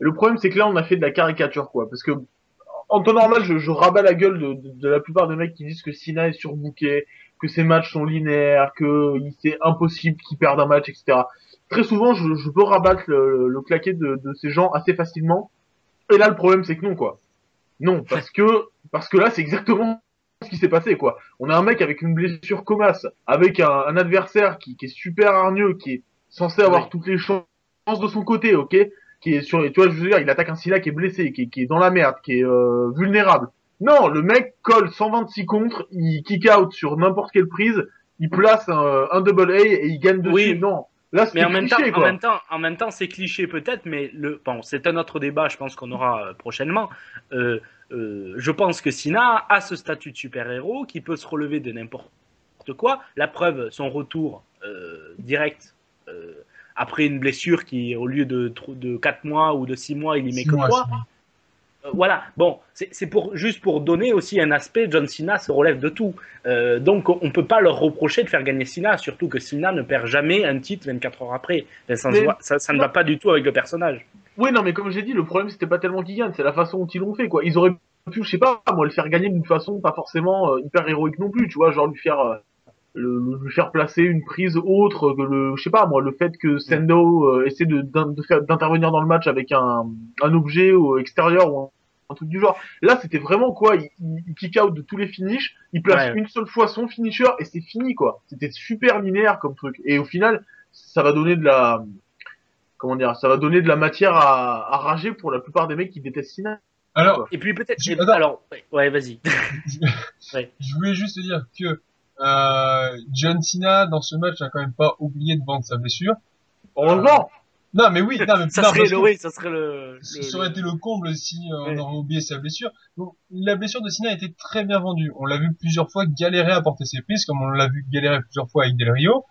Et le problème, c'est que là, on a fait de la caricature, quoi. Parce que, en temps normal, je rabats la gueule de la plupart des mecs qui disent que Cena est surbooké, que ses matchs sont linéaires, que c'est impossible qu'ils perdent un match, etc. Très souvent, je peux rabattre le claquet de ces gens assez facilement. Et là, le problème, c'est que non, quoi. Non, parce que là, c'est exactement ce qui s'est passé, quoi. On a un mec avec une blessure comasse, avec un adversaire qui est super hargneux, qui est censé avoir toutes les chances de son côté, ok, qui est sur, et tu vois, je veux dire, il attaque un Cena qui est blessé, qui est dans la merde, qui est vulnérable. Non, le mec colle 126 contre, il kick out sur n'importe quelle prise, il place un double A et il gagne dessus. Oui. Non, là c'est cliché, quoi. En même temps, c'est cliché peut-être, mais c'est un autre débat, je pense qu'on aura prochainement. Je pense que Cena a ce statut de super-héros qui peut se relever de n'importe quoi. La preuve, son retour direct après une blessure qui, au lieu de 4 mois ou de 6 mois, il n'y met que 3. Voilà, bon, c'est juste pour donner aussi un aspect, John Cena se relève de tout. Donc on peut pas leur reprocher de faire gagner Cena, surtout que Cena ne perd jamais un titre 24 heures après. Ça ne va pas du tout avec le personnage. Oui, non, mais comme j'ai dit, le problème, c'était pas tellement qu'ils gagnent, c'est la façon dont ils l'ont fait, quoi. Ils auraient pu, je sais pas, moi, le faire gagner d'une façon pas forcément hyper héroïque non plus, tu vois, genre lui faire... lui faire placer une prise autre que le fait que Sandow essaie d'intervenir dans le match avec un objet extérieur ou un truc du genre. Là, c'était vraiment quoi, il kick out de tous les finishes, il place une seule fois son finisher et c'est fini, quoi. C'était super linéaire comme truc. Et au final, ça va donner de la matière à rager pour la plupart des mecs qui détestent Cena. Alors, et puis peut-être vas-y. Je voulais juste dire que John Cena dans ce match n'a quand même pas oublié de vendre sa blessure. Heureusement. Non, mais oui, non, mais ça, non, serait le, oui, ça serait le. Ça aurait été le comble si on aurait oublié sa blessure. Donc, la blessure de Cena a été très bien vendue. On l'a vu plusieurs fois galérer à porter ses prises, comme on l'a vu galérer plusieurs fois avec Del Rio.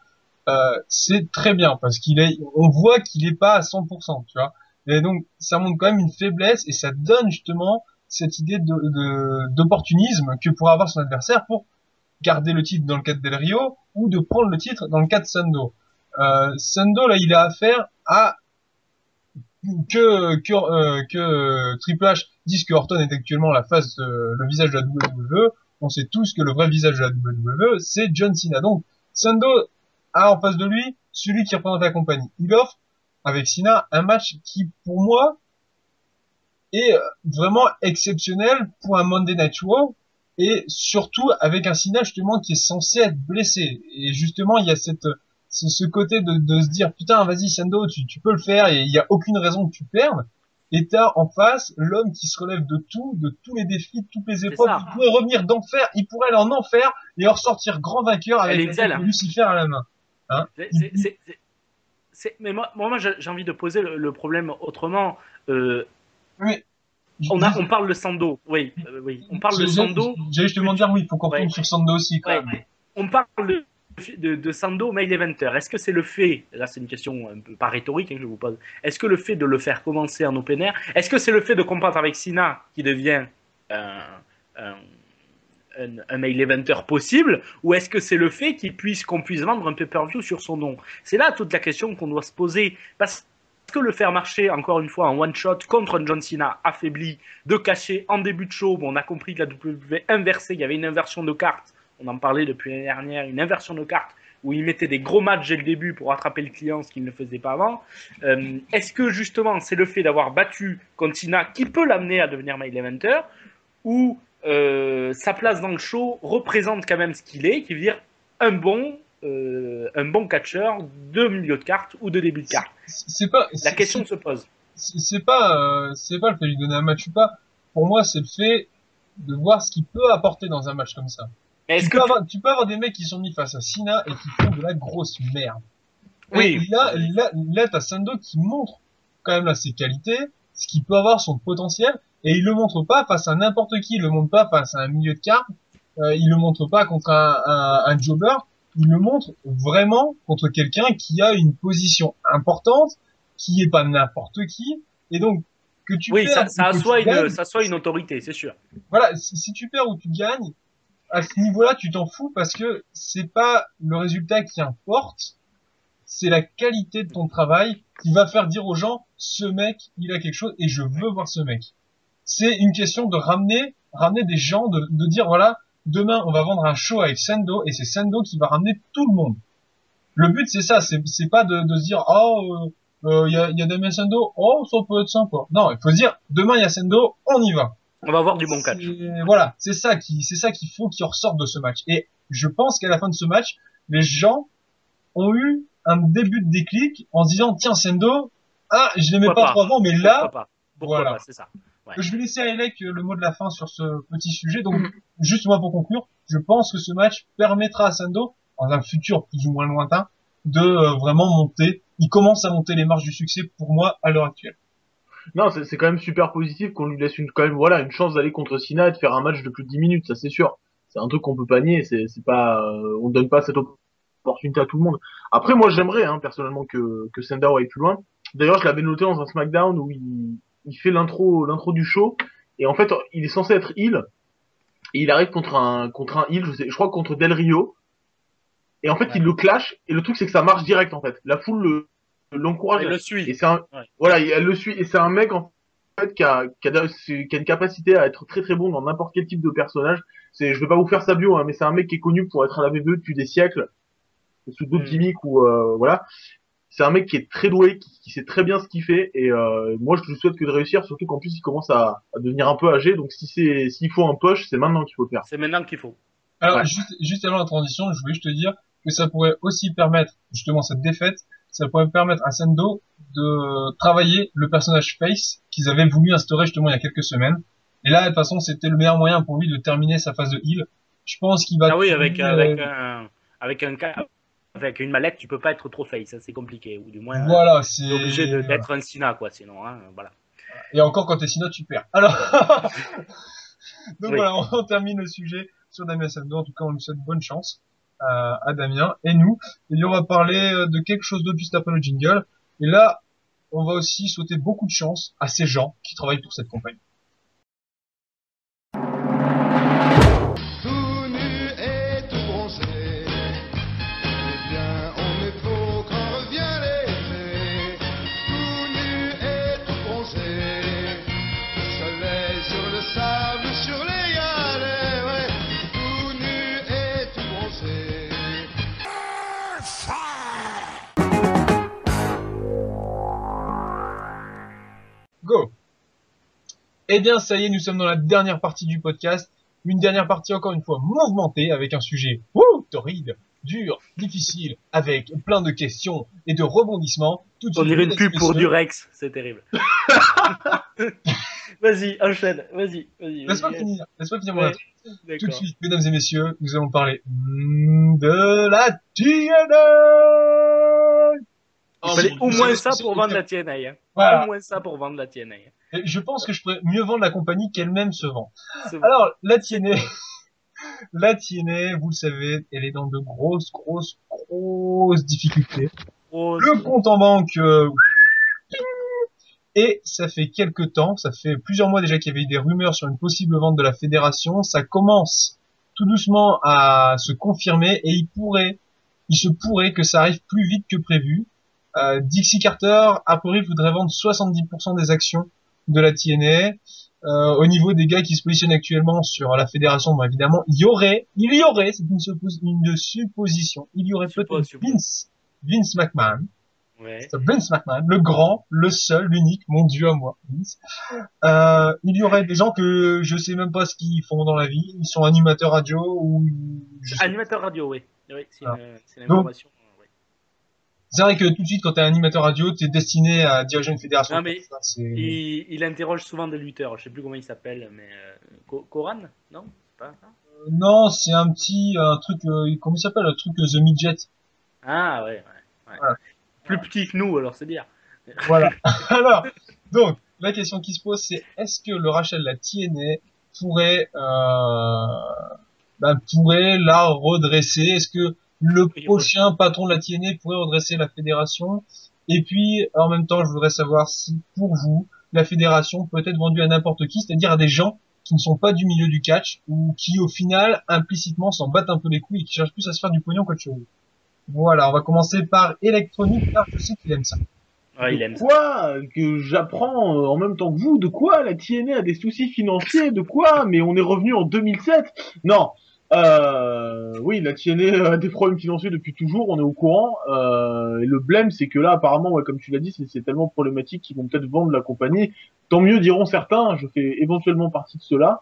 C'est très bien parce qu'il est, on voit qu'il est pas à 100%, tu vois. Et donc, ça montre quand même une faiblesse et ça donne justement cette idée d'opportunisme que pourra avoir son adversaire pour garder le titre dans le cas de Del Rio ou de prendre le titre dans le cas de Sandow. Sandow, là, il a affaire à que Triple H dise que Orton est actuellement la face, le visage de la WWE. On sait tous que le vrai visage de la WWE, c'est John Cena. Donc, Sandow a en face de lui celui qui représente la compagnie. Il offre avec Cena un match qui, pour moi, est vraiment exceptionnel pour un Monday Night Raw. Et surtout avec un Cena justement qui est censé être blessé. Et justement, il y a ce côté de se dire, putain, vas-y Sandow, tu peux le faire, et il n'y a aucune raison que tu perdes. Et t'as en face l'homme qui se relève de tout, de tous les défis, de toutes les épreuves. Il pourrait revenir d'enfer, il pourrait aller en enfer et en ressortir grand vainqueur avec Lucifer à la main. Hein, mais moi j'ai envie de poser le problème autrement. Oui. On parle de Sandow, oui, oui. On parle de Sandow. J'allais justement dire, oui, il faut qu'on tombe sur Sandow aussi, quand même. Ouais. On parle de Sandow Main Eventer. Est-ce que c'est le fait, là c'est une question un peu pas rhétorique, hein, que je vous pose, est-ce que le fait de le faire commencer en open air, est-ce que c'est le fait de combattre avec Cena qui devient un Main Eventer possible, ou est-ce que c'est le fait qu'on puisse vendre un pay-per-view sur son nom? C'est là toute la question qu'on doit se poser, parce que le faire marcher encore une fois en one shot contre un John Cena affaibli, de cacher en début de show, bon, on a compris que la WWE inversée, il y avait une inversion de carte, on en parlait depuis l'année dernière, une inversion de carte où ils mettaient des gros matchs dès le début pour attraper le client, ce qu'ils ne faisaient pas avant. Est-ce que justement c'est le fait d'avoir battu contre Cena qui peut l'amener à devenir main eventer, ou sa place dans le show représente quand même ce qu'il est, qui veut dire un bon catcheur de milieu de carte ou de début de carte. La question se pose. C'est pas le fait de lui donner un match ou pas. Pour moi, c'est le fait de voir ce qu'il peut apporter dans un match comme ça. Tu peux avoir des mecs qui sont mis face à Cena et qui font de la grosse merde. Oui. Et là t'as Sandow qui montre quand même là ses qualités, ce qu'il peut avoir, son potentiel, et il le montre pas face à n'importe qui. Il le montre pas face à un milieu de carte. Il le montre pas contre un jobber. Il le montre vraiment contre quelqu'un qui a une position importante, qui est pas n'importe qui, et donc que tu perds, ça soit une autorité, c'est sûr. Voilà, si tu perds ou tu gagnes, à ce niveau-là, tu t'en fous parce que c'est pas le résultat qui importe, c'est la qualité de ton travail qui va faire dire aux gens, ce mec, il a quelque chose et je veux voir ce mec. C'est une question de ramener des gens, de dire voilà. Demain, on va vendre un show avec Sandow et c'est Sandow qui va ramener tout le monde. Le but, c'est ça. C'est pas de se dire, oh, il y a Damien Sandow, oh, ça peut être sympa. Non, il faut se dire, demain, il y a Sandow, on y va. On va avoir du bon catch. Voilà, c'est ça qu'il faut qu'il ressorte de ce match. Et je pense qu'à la fin de ce match, les gens ont eu un début de déclic en se disant, tiens, Sandow, ah, je l'aimais pas trop avant, mais là, voilà, c'est ça. Ouais. Je vais laisser à Elec le mot de la fin sur ce petit sujet. Donc, juste moi pour conclure, je pense que ce match permettra à Sandow, dans un futur plus ou moins lointain, de vraiment monter. Il commence à monter les marches du succès pour moi à l'heure actuelle. Non, c'est quand même super positif qu'on lui laisse une chance d'aller contre Cena et de faire un match de plus de 10 minutes, ça c'est sûr. C'est un truc qu'on peut pas nier. C'est pas, on donne pas cette opportunité à tout le monde. Après, moi j'aimerais personnellement que Sandow aille plus loin. D'ailleurs, je l'avais noté dans un SmackDown où il fait l'intro du show, et en fait, il est censé être heel, et il arrive contre un heel, je crois contre Del Rio, et en fait, il le clash, et le truc, c'est que ça marche direct, en fait. La foule l'encourage. Elle le suit. Et voilà, elle le suit, et c'est un mec, en fait, qui a une capacité à être très très bon dans n'importe quel type de personnage. Je vais pas vous faire sa bio, hein, mais c'est un mec qui est connu pour être à la VVE depuis des siècles, sous d'autres gimmicks, ou voilà. C'est un mec qui est très doué, qui sait très bien ce qu'il fait, et moi je lui souhaite que de réussir, surtout qu'en plus il commence à devenir un peu âgé, donc s'il faut un push, c'est maintenant qu'il faut le faire. C'est maintenant qu'il faut. Alors juste avant la transition, je voulais juste te dire que ça pourrait aussi permettre, justement cette défaite, ça pourrait permettre à Sandow de travailler le personnage face qu'ils avaient voulu instaurer justement il y a quelques semaines, et là de toute façon c'était le meilleur moyen pour lui de terminer sa phase de heal. Je pense qu'il va... Ah oui, avec un... Avec une mallette, tu peux pas être trop face, hein, c'est compliqué. Ou du moins, voilà, t'es obligé d'être un Cena, quoi, sinon. Hein, voilà. Et encore, quand t'es Cena, tu perds. Alors, donc oui. Voilà, on termine le sujet sur Damien Sandow. En tout cas, on lui souhaite bonne chance à Damien et nous. Et on va parler de quelque chose d'autre juste après le jingle. Et là, on va aussi souhaiter beaucoup de chance à ces gens qui travaillent pour cette compagnie. Eh bien, ça y est, nous sommes dans la dernière partie du podcast. Une dernière partie, encore une fois, mouvementée, avec un sujet torride, dur, difficile, avec plein de questions et de rebondissements. On dirait une pub pour du Rex, c'est terrible. Vas-y, enchaîne, vas-y. Laisse-moi finir mon truc. Tout de suite, mesdames et messieurs, nous allons parler de la TNA. Il fallait au moins ça pour vendre la TNA. Hein. Voilà. Au moins ça pour vendre la TNA. Et je pense que je pourrais mieux vendre la compagnie qu'elle-même se vend. Alors, la TNA, vous le savez, elle est dans de grosses difficultés. Le compte en banque, et ça fait quelques temps, ça fait plusieurs mois déjà qu'il y avait eu des rumeurs sur une possible vente de la fédération. Ça commence tout doucement à se confirmer et il se pourrait que ça arrive plus vite que prévu. Dixie Carter, a priori, voudrait vendre 70% des actions de la TNA. Au niveau des gars qui se positionnent actuellement sur la fédération, bon, évidemment, il y aurait, c'est une supposition, il y aurait peut-être Vince McMahon. Ouais. Vince McMahon, le grand, le seul, l'unique, mon dieu à moi, Vince. Il y aurait des gens que je sais même pas ce qu'ils font dans la vie, ils sont animateurs radio ou... Animateurs radio, oui, c'est une information. C'est vrai que tout de suite, quand t'es animateur radio, t'es destiné à diriger une fédération. Non, mais ça, il interroge souvent des lutteurs. Je sais plus comment il s'appelle, mais Koran, non, c'est pas ça. Non, c'est un petit truc. Comment il s'appelle, le truc The Midget. Ah ouais. Voilà. Plus petit que nous, alors c'est dire. Voilà. Alors, donc la question qui se pose, c'est est-ce que le rachat de la TNA pourrait la redresser? Est-ce que le prochain patron de la TNA pourrait redresser la fédération? Et puis, en même temps, je voudrais savoir si, pour vous, la fédération peut être vendue à n'importe qui, c'est-à-dire à des gens qui ne sont pas du milieu du catch, ou qui, au final, implicitement, s'en battent un peu les couilles et qui cherchent plus à se faire du pognon qu'autre chose. Voilà, on va commencer par électronique, car je sais qu'il aime ça. Ouais, il aime ça. Quoi que j'apprends en même temps que vous, de quoi la TNA a des soucis financiers, de quoi? Mais on est revenu en 2007? Non. Oui, la TNA a des problèmes financiers depuis toujours, on est au courant. Et le blême, c'est que là, apparemment, ouais, comme tu l'as dit, c'est tellement problématique qu'ils vont peut-être vendre la compagnie. Tant mieux, diront certains, je fais éventuellement partie de cela.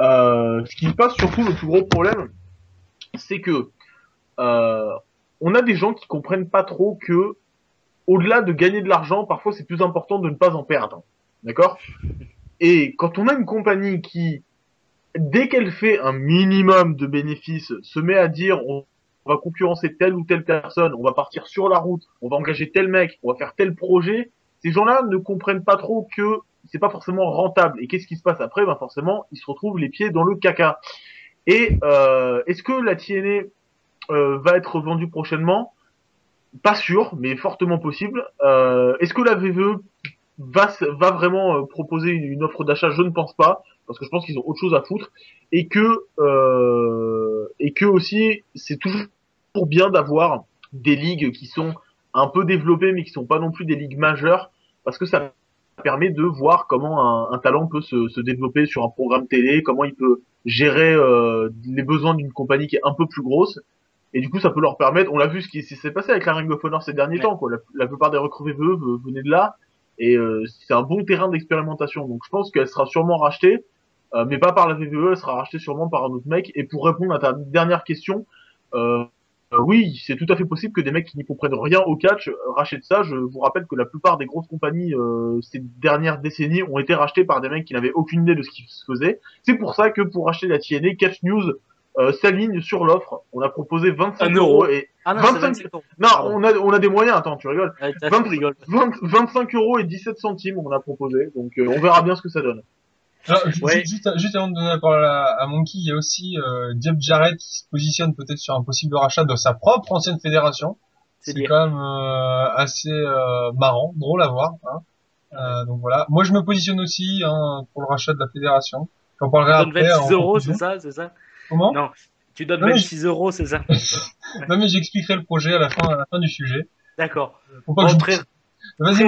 Ce qui se passe surtout, le plus gros problème, c'est que on a des gens qui comprennent pas trop que, au-delà de gagner de l'argent, parfois c'est plus important de ne pas en perdre. D'accord? Et quand on a une compagnie qui... dès qu'elle fait un minimum de bénéfices, se met à dire on va concurrencer telle ou telle personne, on va partir sur la route, on va engager tel mec, on va faire tel projet, ces gens-là ne comprennent pas trop que c'est pas forcément rentable. Et qu'est-ce qui se passe après? Ben forcément, ils se retrouvent les pieds dans le caca. Et est-ce que la TNA va être vendue prochainement? Pas sûr, mais fortement possible. Est-ce que la VVE va vraiment proposer une offre d'achat? Je ne pense pas. Parce que je pense qu'ils ont autre chose à foutre, et que aussi c'est toujours bien d'avoir des ligues qui sont un peu développées mais qui sont pas non plus des ligues majeures, parce que ça permet de voir comment un talent peut se développer sur un programme télé, comment il peut gérer les besoins d'une compagnie qui est un peu plus grosse, et du coup ça peut leur permettre, on l'a vu ce qui s'est passé avec la Ring of Honor ces derniers temps, quoi. La plupart des recrues VVE venaient de là, et c'est un bon terrain d'expérimentation, donc je pense qu'elle sera sûrement rachetée. Mais pas par la VVE, elle sera rachetée sûrement par un autre mec. Et pour répondre à ta dernière question, oui, c'est tout à fait possible que des mecs qui n'y comprennent rien au catch rachètent ça. Je vous rappelle que la plupart des grosses compagnies ces dernières décennies ont été rachetées par des mecs qui n'avaient aucune idée de ce qui se faisait. C'est pour ça que pour racheter la TNA, Catch News s'aligne sur l'offre. On a proposé 25 € et... Ah non, 25 €. Non, on a des moyens, attends, tu rigoles. Ouais, 25 € et 17 centimes, on a proposé. Donc, on verra bien ce que ça donne. Alors, juste avant de donner la parole à Monkey, il y a aussi Jeff Jarrett qui se positionne peut-être sur un possible rachat de sa propre ancienne fédération. C'est quand même assez marrant, drôle à voir. Hein. Donc voilà. Moi, je me positionne aussi hein, pour le rachat de la fédération. J'en parlerai après. 26 €, c'est ça, c'est ça. Comment? Non, tu donnes 26 €, c'est ça. Non, mais j'expliquerai le projet à la fin du sujet. D'accord. Très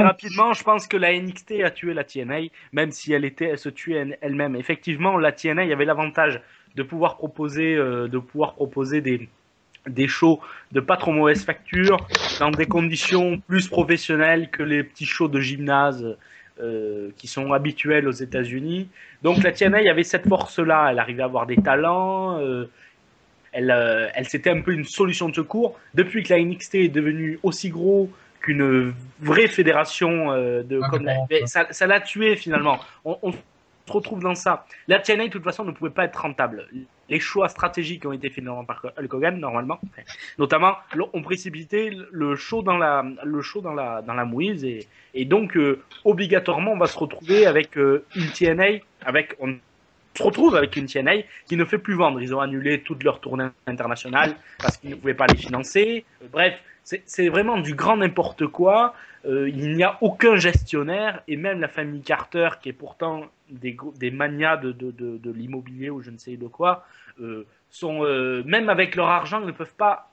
rapidement, je pense que la NXT a tué la TNA, même si elle se tuait elle-même. Effectivement, la TNA avait l'avantage de pouvoir proposer des shows de pas trop mauvaise facture, dans des conditions plus professionnelles que les petits shows de gymnase qui sont habituels aux États-Unis. Donc la TNA avait cette force-là, elle arrivait à avoir des talents. Elle c'était un peu une solution de secours. Depuis que la NXT est devenue aussi gros qu'une vraie fédération, ça l'a tué finalement. On se retrouve dans ça. La TNA de toute façon ne pouvait pas être rentable. Les choix stratégiques ont été faits par Hulk Hogan normalement, notamment on précipitait le show dans la mouise et donc obligatoirement on va se retrouver avec une TNA une TNA qui ne fait plus vendre. Ils ont annulé toute leur tournée internationale parce qu'ils ne pouvaient pas les financer. Bref, c'est vraiment du grand n'importe quoi. Il n'y a aucun gestionnaire et même la famille Carter, qui est pourtant des manias de l'immobilier ou je ne sais de quoi, même avec leur argent, ils ne peuvent pas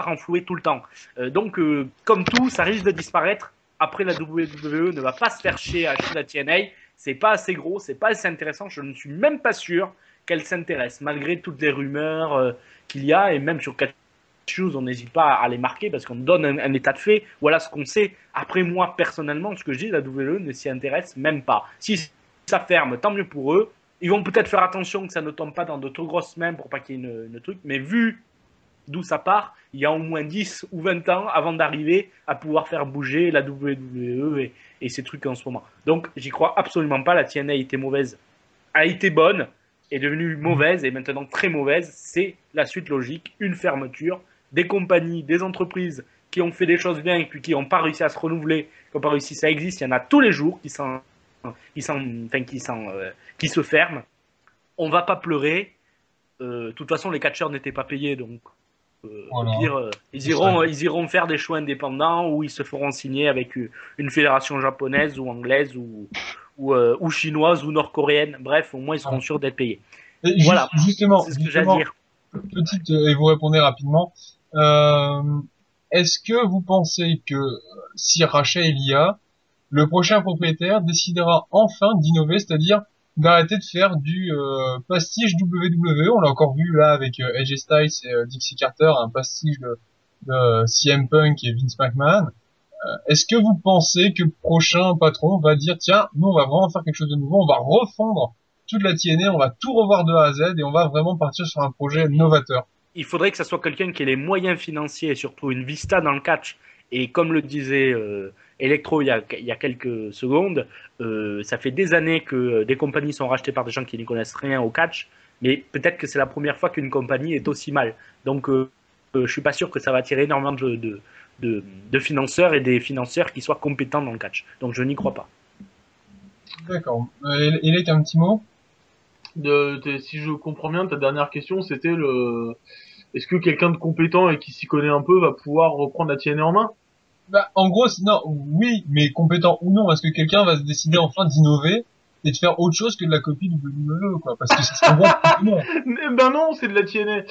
renflouer tout le temps. Donc, comme tout, ça risque de disparaître. Après, la WWE ne va pas se faire chier à acheter la TNA. C'est pas assez gros, c'est pas assez intéressant. Je ne suis même pas sûr qu'elle s'intéresse, malgré toutes les rumeurs qu'il y a. Et même sur Catch News, on n'hésite pas à les marquer parce qu'on donne un état de fait. Voilà ce qu'on sait. Après, moi, personnellement, ce que je dis, la WWE ne s'y intéresse même pas. Si ça ferme, tant mieux pour eux. Ils vont peut-être faire attention que ça ne tombe pas dans de trop grosses mains pour pas qu'il y ait une truc. Mais vu d'où ça part, il y a au moins 10 ou 20 ans avant d'arriver à pouvoir faire bouger la WWE et ces trucs en ce moment. Donc, j'y crois absolument pas. La TNA a été bonne, est devenue mauvaise et maintenant très mauvaise. C'est la suite logique, une fermeture des compagnies, des entreprises qui ont fait des choses bien et puis qui n'ont pas réussi à se renouveler, qui n'ont pas réussi. Ça existe, il y en a tous les jours qui se ferment. On ne va pas pleurer. De toute façon, les catcheurs n'étaient pas payés, donc... Voilà. Au pire, ils iront faire des choix indépendants ou ils se feront signer avec une fédération japonaise ou anglaise ou chinoise ou nord-coréenne. Bref, au moins ils seront sûrs d'être payés. Et voilà, c'est ce que j'ai à dire. Petite, et vous répondez rapidement. Est-ce que vous pensez que si rachat il y a, le prochain propriétaire décidera enfin d'innover, c'est-à-dire d'arrêter de faire du pastiche WWE? On l'a encore vu là avec AJ Styles et Dixie Carter, un pastiche de CM Punk et Vince McMahon. Est-ce que vous pensez que le prochain patron va dire tiens, nous on va vraiment faire quelque chose de nouveau, on va refondre toute la TNA, on va tout revoir de A à Z et on va vraiment partir sur un projet novateur? Il faudrait que ça soit quelqu'un qui ait les moyens financiers et surtout une vista dans le catch. Et comme le disait Electro il y a quelques secondes, ça fait des années que des compagnies sont rachetées par des gens qui n'y connaissent rien au catch, mais peut-être que c'est la première fois qu'une compagnie est aussi mal. Donc je ne suis pas sûr que ça va attirer énormément de financeurs et des financeurs qui soient compétents dans le catch. Donc je n'y crois pas. D'accord. Elec, un petit mot? Si je comprends bien, ta dernière question, c'était est-ce que quelqu'un de compétent et qui s'y connaît un peu va pouvoir reprendre la TNA en main? Bah, en gros, non, oui, mais compétent ou non, est-ce que quelqu'un va se décider enfin d'innover et de faire autre chose que de la copie du WWE, quoi? Parce que c'est un bon moment. Ben non, c'est de la TNA.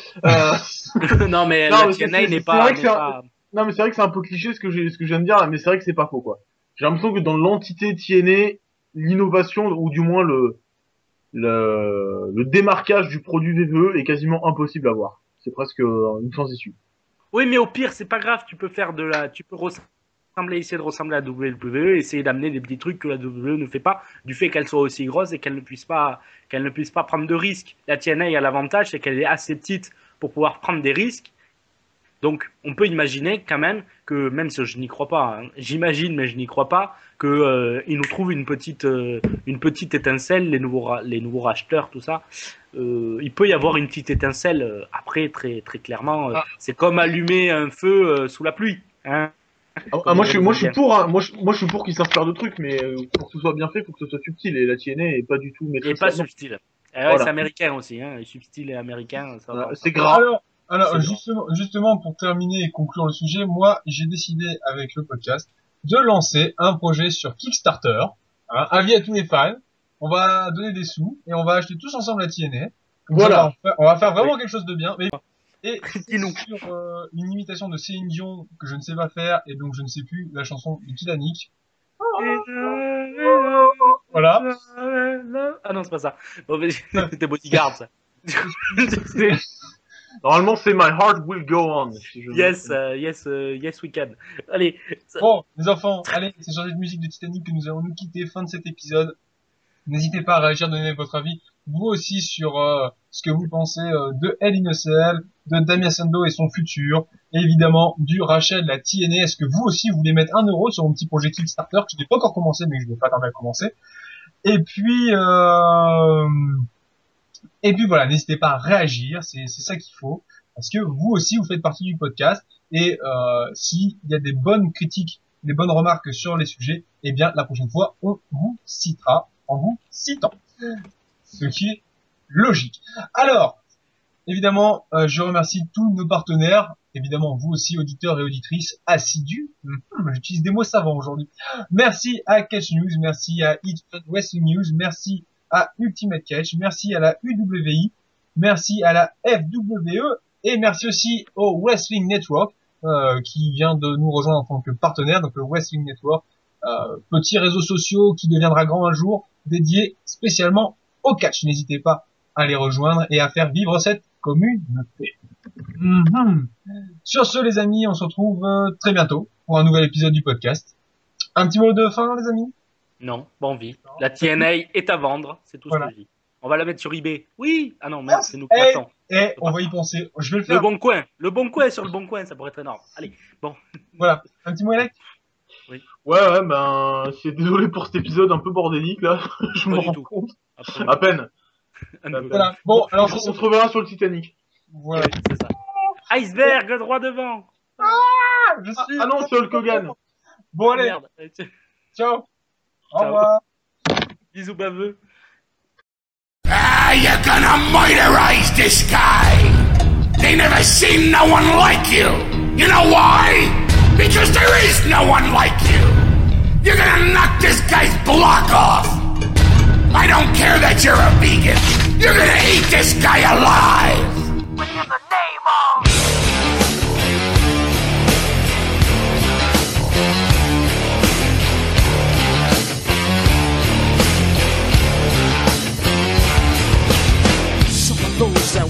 Non, mais la TNA n'est pas... Non, mais c'est vrai que c'est un peu cliché ce que je viens de dire, mais c'est vrai que c'est pas faux, quoi. J'ai l'impression que dans l'entité TNA, l'innovation, ou du moins le démarquage du produit WWE est quasiment impossible à voir. C'est presque une chance issue. Oui, mais au pire, c'est pas grave. Tu peux faire essayer de ressembler à la WWE, essayer d'amener des petits trucs que la WWE ne fait pas, du fait qu'elle soit aussi grosse et qu'elle ne puisse pas prendre de risques. La TNA a l'avantage, c'est qu'elle est assez petite pour pouvoir prendre des risques Donc, on peut imaginer quand même que, même si je n'y crois pas, hein, j'imagine mais je n'y crois pas, qu'ils nous trouvent une petite étincelle, les nouveaux racheteurs, tout ça. Il peut y avoir une petite étincelle. Après, très, très clairement, c'est comme allumer un feu sous la pluie. Hein. Ah, moi je suis pour qu'ils s'inspirent de trucs, mais pour que ce soit bien fait, il faut que ce soit subtil. Et la TNA est pas du tout maîtrisée. Et pas subtil. Voilà. C'est américain aussi, hein. Subtil et américain. C'est grave. Alors justement, pour terminer et conclure le sujet, moi j'ai décidé avec le podcast de lancer un projet sur Kickstarter. Hein, avis à tous les fans. On va donner des sous et on va acheter tous ensemble la TNA. Voilà. On va faire vraiment quelque chose de bien. Mais... Et sur une imitation de Céline Dion que je ne sais pas faire et donc je ne sais plus la chanson de Titanic. Voilà. Ah non, c'est pas ça. C'était Bodyguard, ça. Normalement, c'est My Heart Will Go On. Si je yes, we can. Allez. Ça... Bon, les enfants, allez, c'est changer de musique de Titanic que nous allons nous quitter. Fin de cet épisode. N'hésitez pas à réagir, donner votre avis, vous aussi, sur ce que vous pensez de Hell in a Cell, de Damien Sandow et son futur, et évidemment du rachat de la TNA. Est-ce que vous aussi, vous voulez mettre 1€ sur mon petit projet Kickstarter, que je n'ai pas encore commencé, mais que je vais pas tarder à commencer. Et puis voilà, n'hésitez pas à réagir, c'est ça qu'il faut, parce que vous aussi, vous faites partie du podcast, et s'il y a des bonnes critiques, des bonnes remarques sur les sujets, eh bien, la prochaine fois, on vous citera en vous citant. Ce qui est logique. Alors, évidemment, je remercie tous nos partenaires, évidemment vous aussi, auditeurs et auditrices assidus. J'utilise des mots savants aujourd'hui. Merci à Catch News, merci à Hitman Wrestling News, merci à Ultimate Catch, merci à la UWI, merci à la FWE et merci aussi au Wrestling Network qui vient de nous rejoindre en tant que partenaire. Donc le Wrestling Network, petits réseaux sociaux qui deviendra grand un jour, dédié spécialement au catch. N'hésitez pas à les rejoindre et à faire vivre cette communauté. Sur ce, les amis, on se retrouve très bientôt pour un nouvel épisode du podcast. Un petit mot de fin, les amis? Non, bon vie. La TNA est à vendre, c'est tout ce que je dis. On va la mettre sur eBay. Oui. Ah non, merde, c'est nous qui attendons. On va y penser. Je vais le faire. Le bon coin sur le bon coin, ça pourrait être énorme. Allez, bon. Voilà. Un petit mot, Alec? Oui. Ouais, ben, c'est désolé pour cet épisode un peu bordélique, là. Je m'en rends compte. À peine. Voilà. Bon, alors, on se reverra sur le Titanic. Voilà. Oui, c'est ça. Iceberg, droit devant. Ah non, c'est Hulk Hogan. Bon, allez. Merde. Ciao. Au revoir. Bisous, baveux. Ah, you're gonna murderize this guy. They never seen no one like you. You know why? Because there is no one like you. You're gonna knock this guy's block off. I don't care that you're a vegan. You're gonna eat this guy alive. What in the name of... Some of those that